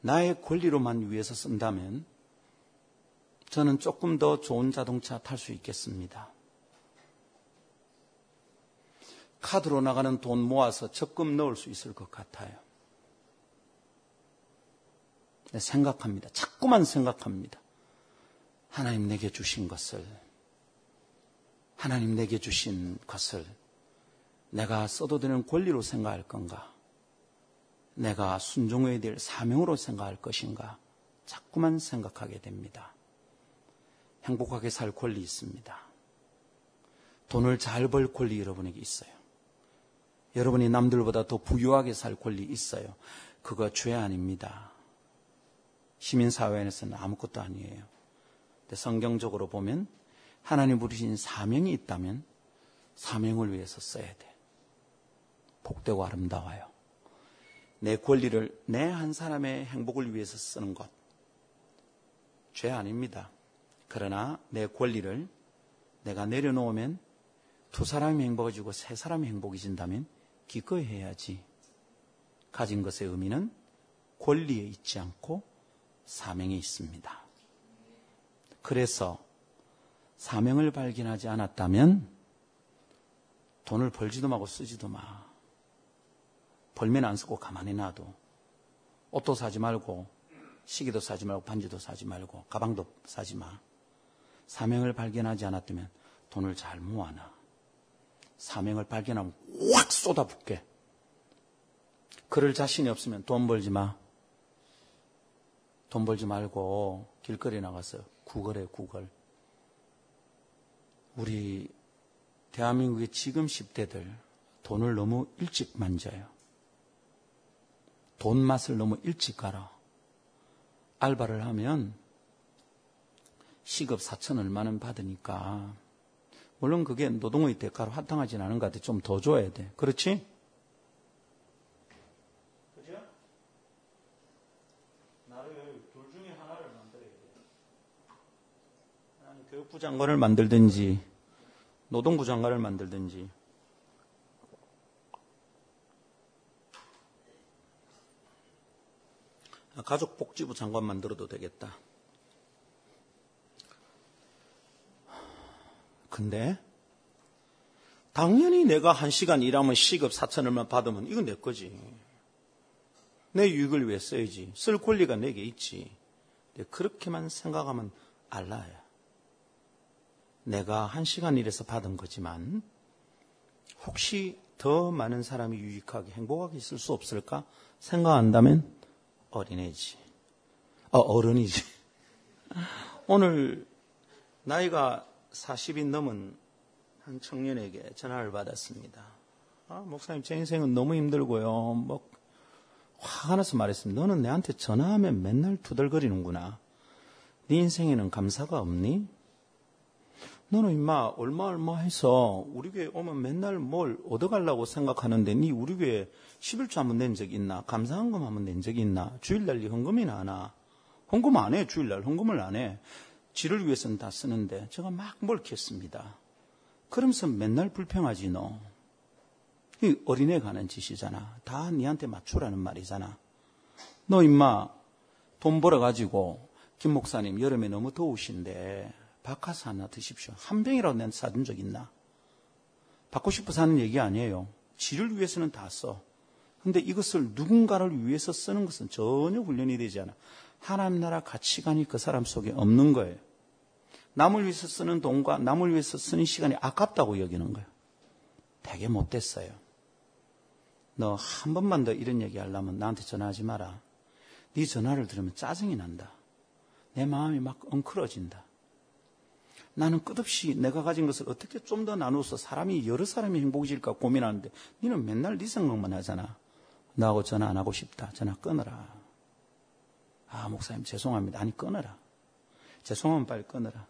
나의 권리로만 위해서 쓴다면 저는 조금 더 좋은 자동차 탈 수 있겠습니다. 카드로 나가는 돈 모아서 적금 넣을 수 있을 것 같아요. 생각합니다. 자꾸만 생각합니다. 하나님 내게 주신 것을, 하나님 내게 주신 것을 내가 써도 되는 권리로 생각할 건가? 내가 순종해야 될 사명으로 생각할 것인가? 자꾸만 생각하게 됩니다. 행복하게 살 권리 있습니다. 돈을 잘 벌 권리 여러분에게 있어요. 여러분이 남들보다 더 부유하게 살 권리 있어요. 그거 죄 아닙니다. 시민사회 안에서는 아무것도 아니에요. 근데 성경적으로 보면 하나님 부르신 사명이 있다면 사명을 위해서 써야 돼. 복되고 아름다워요. 내 권리를 내 한 사람의 행복을 위해서 쓰는 것 죄 아닙니다. 그러나 내 권리를 내가 내려놓으면 두 사람이 행복해지고 세 사람이 행복해진다면 기꺼이 해야지. 가진 것의 의미는 권리에 있지 않고 사명에 있습니다. 그래서 사명을 발견하지 않았다면 돈을 벌지도 마고 쓰지도 마. 벌면 안 쓰고 가만히 놔도, 옷도 사지 말고 시계도 사지 말고 반지도 사지 말고 가방도 사지 마. 사명을 발견하지 않았다면 돈을 잘 모아놔. 사명을 발견하면 확 쏟아붓게. 그럴 자신이 없으면 돈 벌지 마. 돈 벌지 말고 길거리 나가서 구걸해. 구걸. 우리 대한민국의 지금 십 대들 돈을 너무 일찍 만져요. 돈 맛을 너무 일찍 알아. 알바를 하면 시급 사천 얼마는 받으니까, 물론 그게 노동의 대가로 합당하진 않은 것 같아. 좀 더 줘야 돼. 그렇지? 그죠? 나를 둘 중에 하나를 만들어야 돼. 나는 교육부 장관을 만들든지 노동부 장관을 만들든지. 가족복지부 장관 만들어도 되겠다. 근데 당연히 내가 한 시간 일하면 시급 사천 원만 받으면 이건 내 거지. 내 유익을 위해 써야지. 쓸 권리가 내게 있지. 근데 그렇게만 생각하면 알라야. 내가 한 시간 일해서 받은 거지만 혹시 더 많은 사람이 유익하게 행복하게 있을 수 없을까 생각한다면 어린애지. 어, 어른이지. 오늘 나이가 사십이 넘은 한 청년에게 전화를 받았습니다. 아, 목사님, 제 인생은 너무 힘들고요. 뭐, 화가 나서 말했습니다. 너는 내한테 전화하면 맨날 두들거리는구나. 네 인생에는 감사가 없니? 너는 임마 얼마 얼마 해서 우리 교회 오면 맨날 뭘 얻어가려고 생각하는데 니 우리 교회 십일조 한번 낸 적이 있나? 감사헌금 한번 낸 적이 있나? 주일날 니 헌금이나 하나? 헌금 안 해. 주일날 헌금을 안 해. 지를 위해서는 다 쓰는데. 제가 막 몰켰습니다. 그러면서 맨날 불평하지 너. 이 어린애가 하는 짓이잖아. 다 니한테 맞추라는 말이잖아. 너 임마 돈 벌어가지고 김 목사님 여름에 너무 더우신데 바카스 하나 드십시오. 한 병이라도 내가 사준 적 있나? 받고 싶어서 하는 얘기 아니에요. 지를 위해서는 다 써. 근데 이것을 누군가를 위해서 쓰는 것은 전혀 훈련이 되지 않아. 하나님 나라 가치관이 그 사람 속에 없는 거예요. 남을 위해서 쓰는 돈과 남을 위해서 쓰는 시간이 아깝다고 여기는 거예요. 되게 못됐어요. 너 한 번만 더 이런 얘기 하려면 나한테 전화하지 마라. 네 전화를 들으면 짜증이 난다. 내 마음이 막 엉클어진다. 나는 끝없이 내가 가진 것을 어떻게 좀 더 나눠서 사람이 여러 사람이 행복해질까 고민하는데 너는 맨날 네 생각만 하잖아. 나하고 전화 안 하고 싶다. 전화 끊어라. 아, 목사님 죄송합니다. 아니, 끊어라. 죄송하면 빨리 끊어라.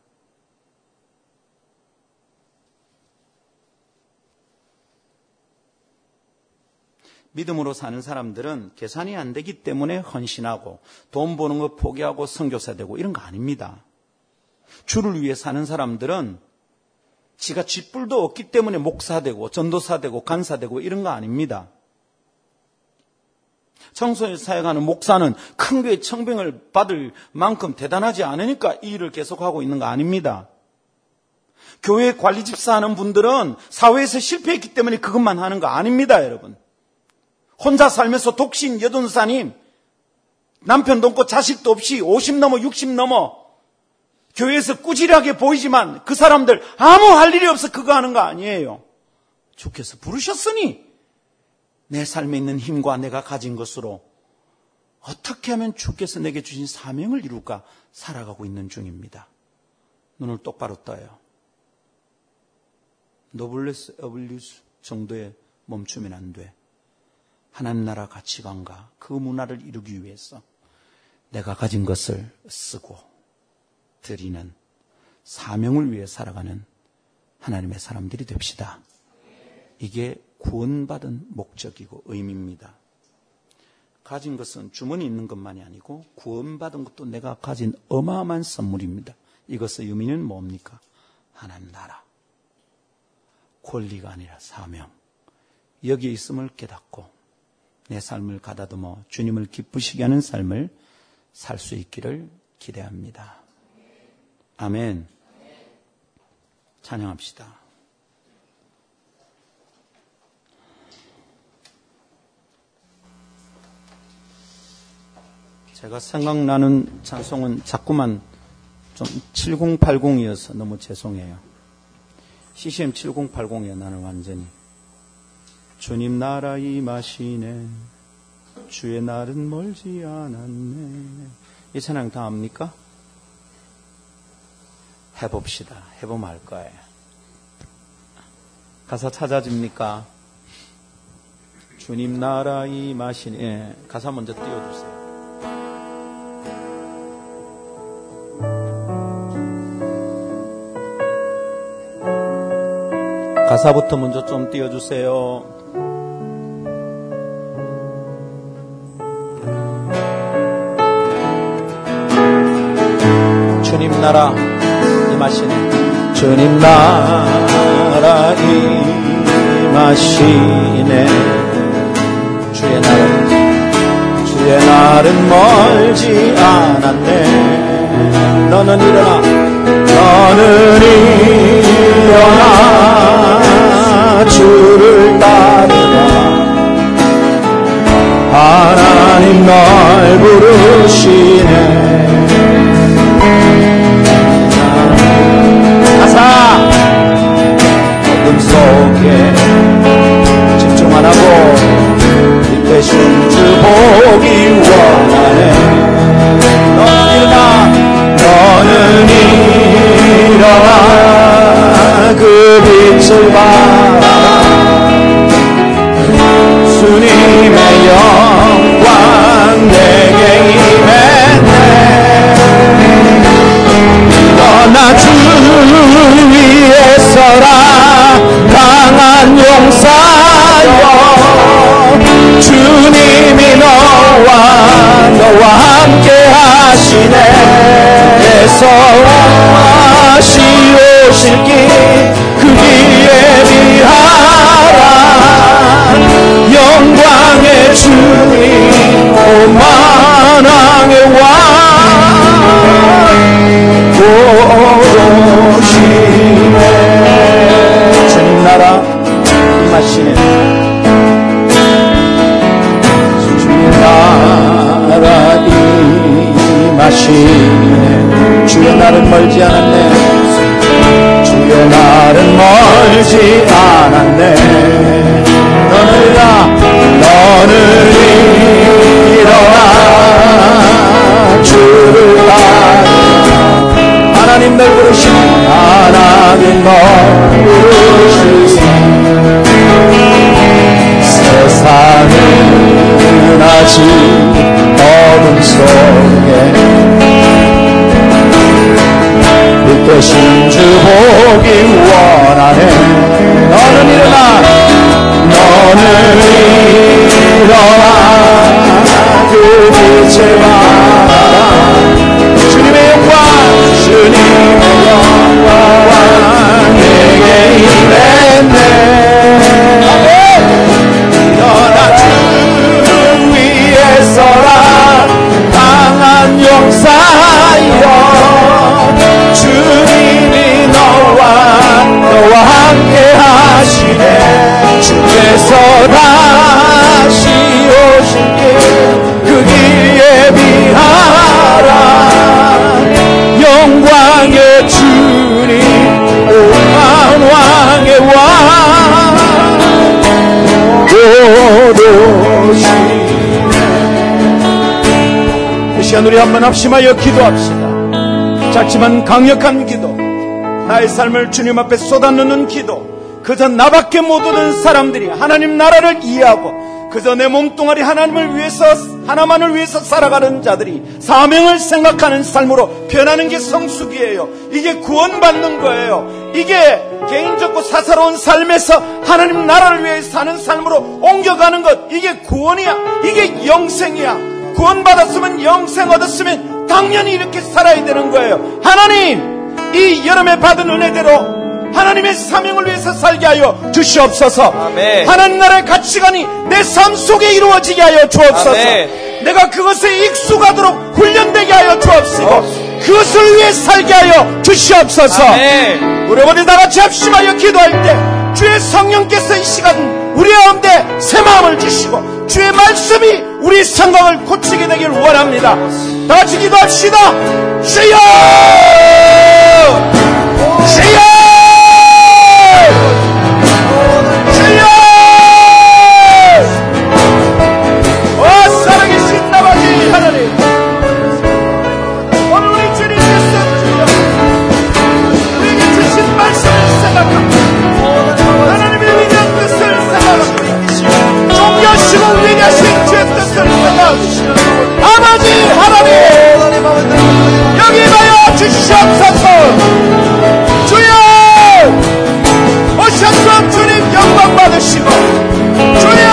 믿음으로 사는 사람들은 계산이 안 되기 때문에 헌신하고 돈 버는 거 포기하고 선교사 되고 이런 거 아닙니다. 주를 위해 사는 사람들은 지가 쥐뿔도 없기 때문에 목사되고 전도사되고 간사되고 이런 거 아닙니다. 청소년 사역하는 목사는 큰 교회 청빙을 받을 만큼 대단하지 않으니까 이 일을 계속하고 있는 거 아닙니다. 교회 관리 집사하는 분들은 사회에서 실패했기 때문에 그것만 하는 거 아닙니다, 여러분. 혼자 살면서 독신 여전사님, 남편도 없고 자식도 없이 오십 넘어 육십 넘어 교회에서 꾸질하게 보이지만 그 사람들 아무 할 일이 없어 그거 하는 거 아니에요. 주께서 부르셨으니 내 삶에 있는 힘과 내가 가진 것으로 어떻게 하면 주께서 내게 주신 사명을 이룰까 살아가고 있는 중입니다. 눈을 똑바로 떠요. 노블레스 에블리우스 정도에 멈추면 안 돼. 하나님 나라 가치관과 그 문화를 이루기 위해서 내가 가진 것을 쓰고 드리는 사명을 위해 살아가는 하나님의 사람들이 됩시다. 이게 구원받은 목적이고 의미입니다. 가진 것은 주머니에 있는 것만이 아니고 구원받은 것도 내가 가진 어마어마한 선물입니다. 이것의 의미는 뭡니까? 하나님 나라. 권리가 아니라 사명. 여기에 있음을 깨닫고 내 삶을 가다듬어 주님을 기쁘시게 하는 삶을 살 수 있기를 기대합니다. 아멘. 찬양합시다. 제가 생각나는 찬송은 자꾸만 좀 칠공팔공이어서 너무 죄송해요. 씨씨엠 칠공팔공이에요. 나는 완전히 주님 나라 임하시네 주의 날은 멀지 않았네. 이 찬양 다 압니까? 해봅시다. 해보면 알 거예요. 가사 찾아집니까? 주님 나라 임하시네. 예, 가사 먼저 띄워주세요. 가사부터 먼저 좀 띄워주세요. 주님 나라 임하시네. 주님 나라 임하시네. 주의 날은 주의 날은 멀지 않았네. 너는 일어나. 너는 일어나. 주를 따르라. 하나님 널 부르시네. 가사 어둠 속에 집중 안 하고 빛 대신 주 보기 원하네. 너는 일어나. 너는 일어나 그 빛을 봐. 주님의 영광 내게 임했네. 일어나 주 위에 서라 강한 용사여. 주님이 너와 너와 함께 하시네. 내서 다시 오실 길 그 길에 비하라. 영광의 주님 오 만왕의 왕 오시네. 주님 나라 임하시네. 주님 나라 임하시네. 주의 날은 멀지 않았네. 주의 날은 멀지 않았네. 너는 일어나. 너는 일어나 주를 따르라. 하나님 널 부르시네. 하나님 널 부르시네. 세상은 아직 어둠 속에 빛 대신 주 보기 원하네. 너는 일어나. 너는 일어나 그 빛을 봐라. 주님의 영광 주님의 영광 내게 임했네. 일어나 주 위에 서라 강한 용사여. 주님이 너와 너와 함께 하시네. 주께서 다시 오신 길 그 길에 비하라. 영광의 주님 오만왕의 왕 오도시네. 시간 우리 한번 합심하여 기도합시다. 작지만 강력한 기도, 나의 삶을 주님 앞에 쏟아넣는 기도, 그저 나밖에 못 오는 사람들이 하나님 나라를 이해하고 그저 내 몸뚱아리 하나님을 위해서, 하나만을 위해서 살아가는 자들이 사명을 생각하는 삶으로 변하는 게 성수기예요. 이게 구원받는 거예요. 이게 개인적고 사사로운 삶에서 하나님 나라를 위해 사는 삶으로 옮겨가는 것, 이게 구원이야. 이게 영생이야. 구원받았으면, 영생 얻었으면 당연히 이렇게 살아야 되는 거예요. 하나님, 이 여름에 받은 은혜대로 하나님의 사명을 위해서 살게 하여 주시옵소서. 아멘. 하나님 나라의 가치관이 내 삶 속에 이루어지게 하여 주옵소서. 아멘. 내가 그것에 익숙하도록 훈련되게 하여 주옵시고 어. 그것을 위해 살게 하여 주시옵소서. 아멘. 우리 어머니 다 같이 합심하여 기도할 때 주의 성령께서 이 시간 우리 가운데 새 마음을 주시고 주의 말씀이 우리 생각을 고치게 되길 원합니다. 다 같이 기도합시다. 주여! 주여! 아버지 하나님, 여기 봐요 주시옵소서. 주여 오셔서 주님 영광 받으시고 주여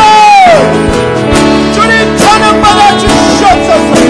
주님 찬양 받아 주시옵소서.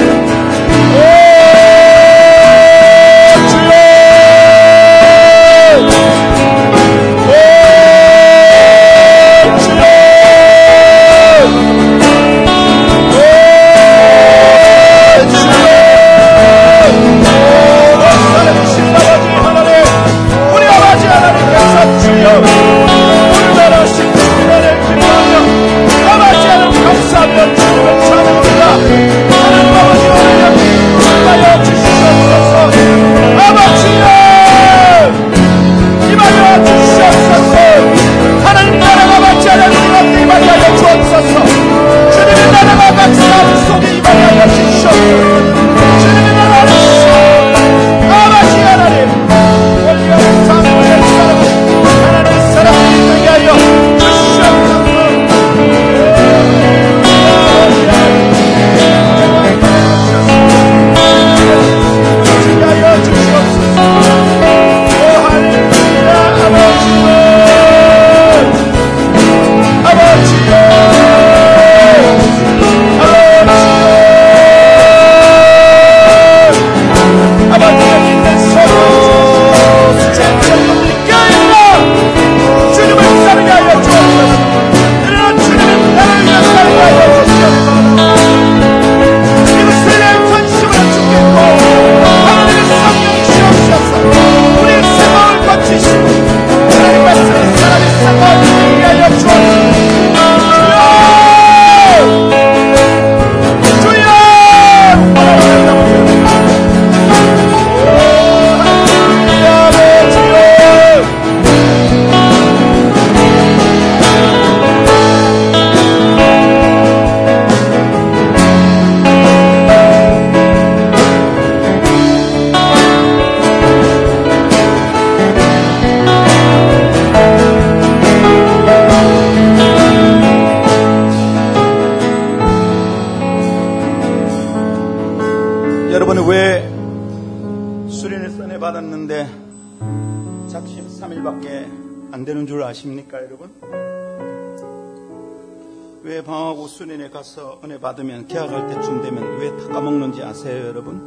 수련회 가서 은혜 받으면 개학할 때쯤 되면 왜 다 까먹는지 아세요, 여러분?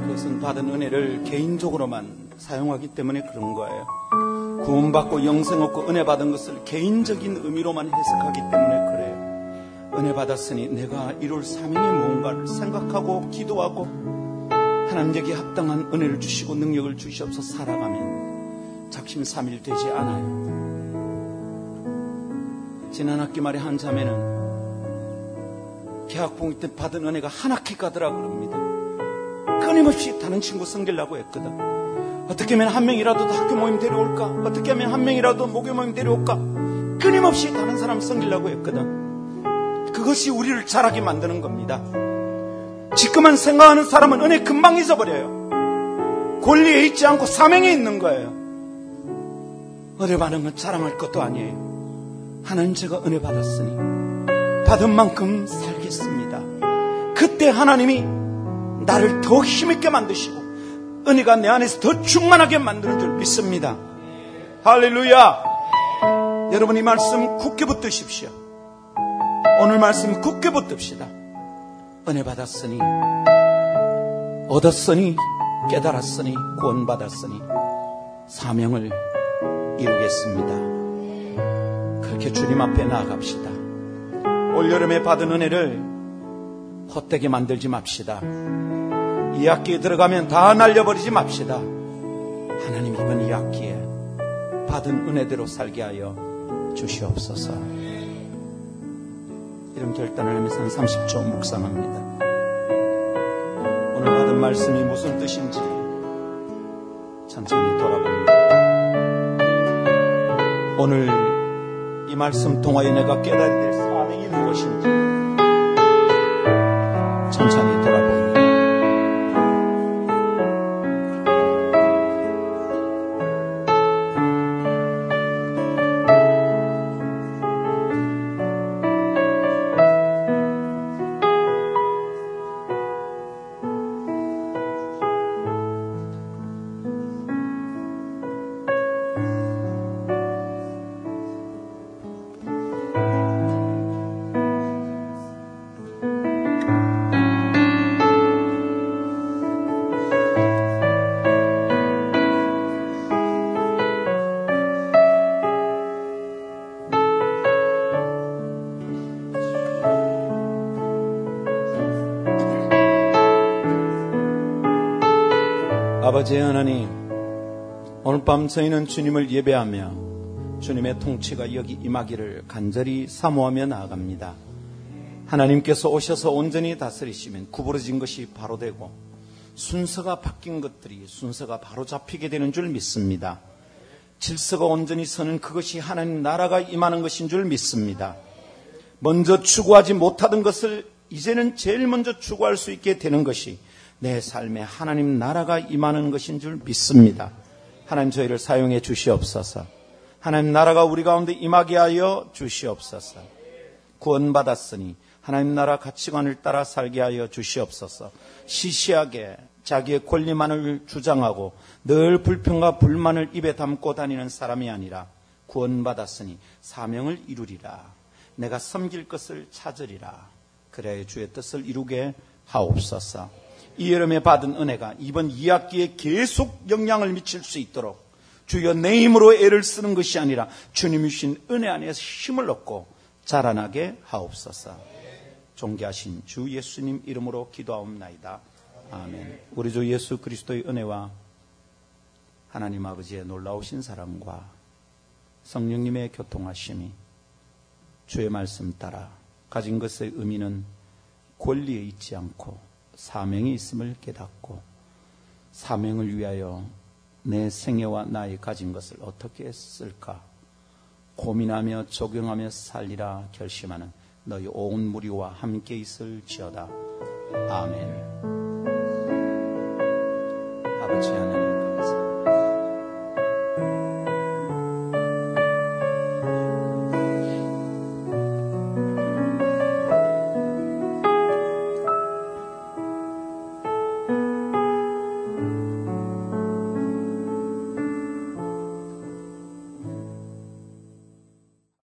그것은 받은 은혜를 개인적으로만 사용하기 때문에 그런 거예요. 구원받고 영생 얻고 은혜 받은 것을 개인적인 의미로만 해석하기 때문에 그래요. 은혜 받았으니 내가 이룰 사명이 뭔가를 생각하고 기도하고 하나님에게 합당한 은혜를 주시고 능력을 주시옵소서. 살아가면 작심 삼일 되지 않아요. 지난 학기 말에 한 자매는 개학봉 때 받은 은혜가 한 학기 가더라고 그럽니다. 끊임없이 다른 친구 섬기려고 했거든. 어떻게 하면 한 명이라도 학교 모임 데려올까? 어떻게 하면 한 명이라도 목요 모임 데려올까? 끊임없이 다른 사람 섬기려고 했거든. 그것이 우리를 자라게 만드는 겁니다. 지금만 생각하는 사람은 은혜 금방 잊어버려요. 권리에 있지 않고 사명에 있는 거예요. 은혜 받은 건 자랑할 것도 아니에요. 하나님 제가 은혜 받았으니 받은 만큼 살겠습니다. 그때 하나님이 나를 더 힘있게 만드시고 은혜가 내 안에서 더 충만하게 만드는 줄 믿습니다. 할렐루야! 여러분 이 말씀 굳게 붙드십시오. 오늘 말씀 굳게 붙듭시다. 은혜 받았으니, 얻었으니, 깨달았으니, 구원받았으니 사명을 이루겠습니다. 그렇게 주님 앞에 나아갑시다. 올여름에 받은 은혜를 헛되게 만들지 맙시다. 이 학기에 들어가면 다 날려버리지 맙시다. 하나님 이번 이 학기에 받은 은혜대로 살게 하여 주시옵소서. 이런 결단을 하면서 한 삼십 초 묵상합니다. 오늘 받은 말씀이 무슨 뜻인지 천천히 돌아봅니다. 오늘 이 말씀 통하여 내가 깨달아야 될 사명이 무엇인지 천천히 돌아봅니다. 아버지 하나님, 오늘 밤 저희는 주님을 예배하며 주님의 통치가 여기 임하기를 간절히 사모하며 나아갑니다. 하나님께서 오셔서 온전히 다스리시면 구부러진 것이 바로 되고 순서가 바뀐 것들이 순서가 바로 잡히게 되는 줄 믿습니다. 질서가 온전히 서는 그것이 하나님 나라가 임하는 것인 줄 믿습니다. 먼저 추구하지 못하던 것을 이제는 제일 먼저 추구할 수 있게 되는 것이 내 삶에 하나님 나라가 임하는 것인 줄 믿습니다. 하나님 저희를 사용해 주시옵소서. 하나님 나라가 우리 가운데 임하게 하여 주시옵소서. 구원받았으니 하나님 나라 가치관을 따라 살게 하여 주시옵소서. 시시하게 자기의 권리만을 주장하고 늘 불평과 불만을 입에 담고 다니는 사람이 아니라 구원받았으니 사명을 이루리라. 내가 섬길 것을 찾으리라. 그래야 주의 뜻을 이루게 하옵소서. 이 여름에 받은 은혜가 이번 이 학기에 계속 영향을 미칠 수 있도록 주여 내 힘으로 애를 쓰는 것이 아니라 주님이 주신 은혜 안에서 힘을 얻고 자라나게 하옵소서. 존귀하신 주 예수님 이름으로 기도하옵나이다. 아멘. 우리 주 예수 그리스도의 은혜와 하나님 아버지의 놀라우신 사랑과 성령님의 교통하심이 주의 말씀 따라 가진 것의 의미는 권리에 있지 않고 사명이 있음을 깨닫고 사명을 위하여 내 생애와 나의 가진 것을 어떻게 쓸까 고민하며 적용하며 살리라 결심하는 너희 온 무리와 함께 있을지어다. 아멘. 아버지 하나님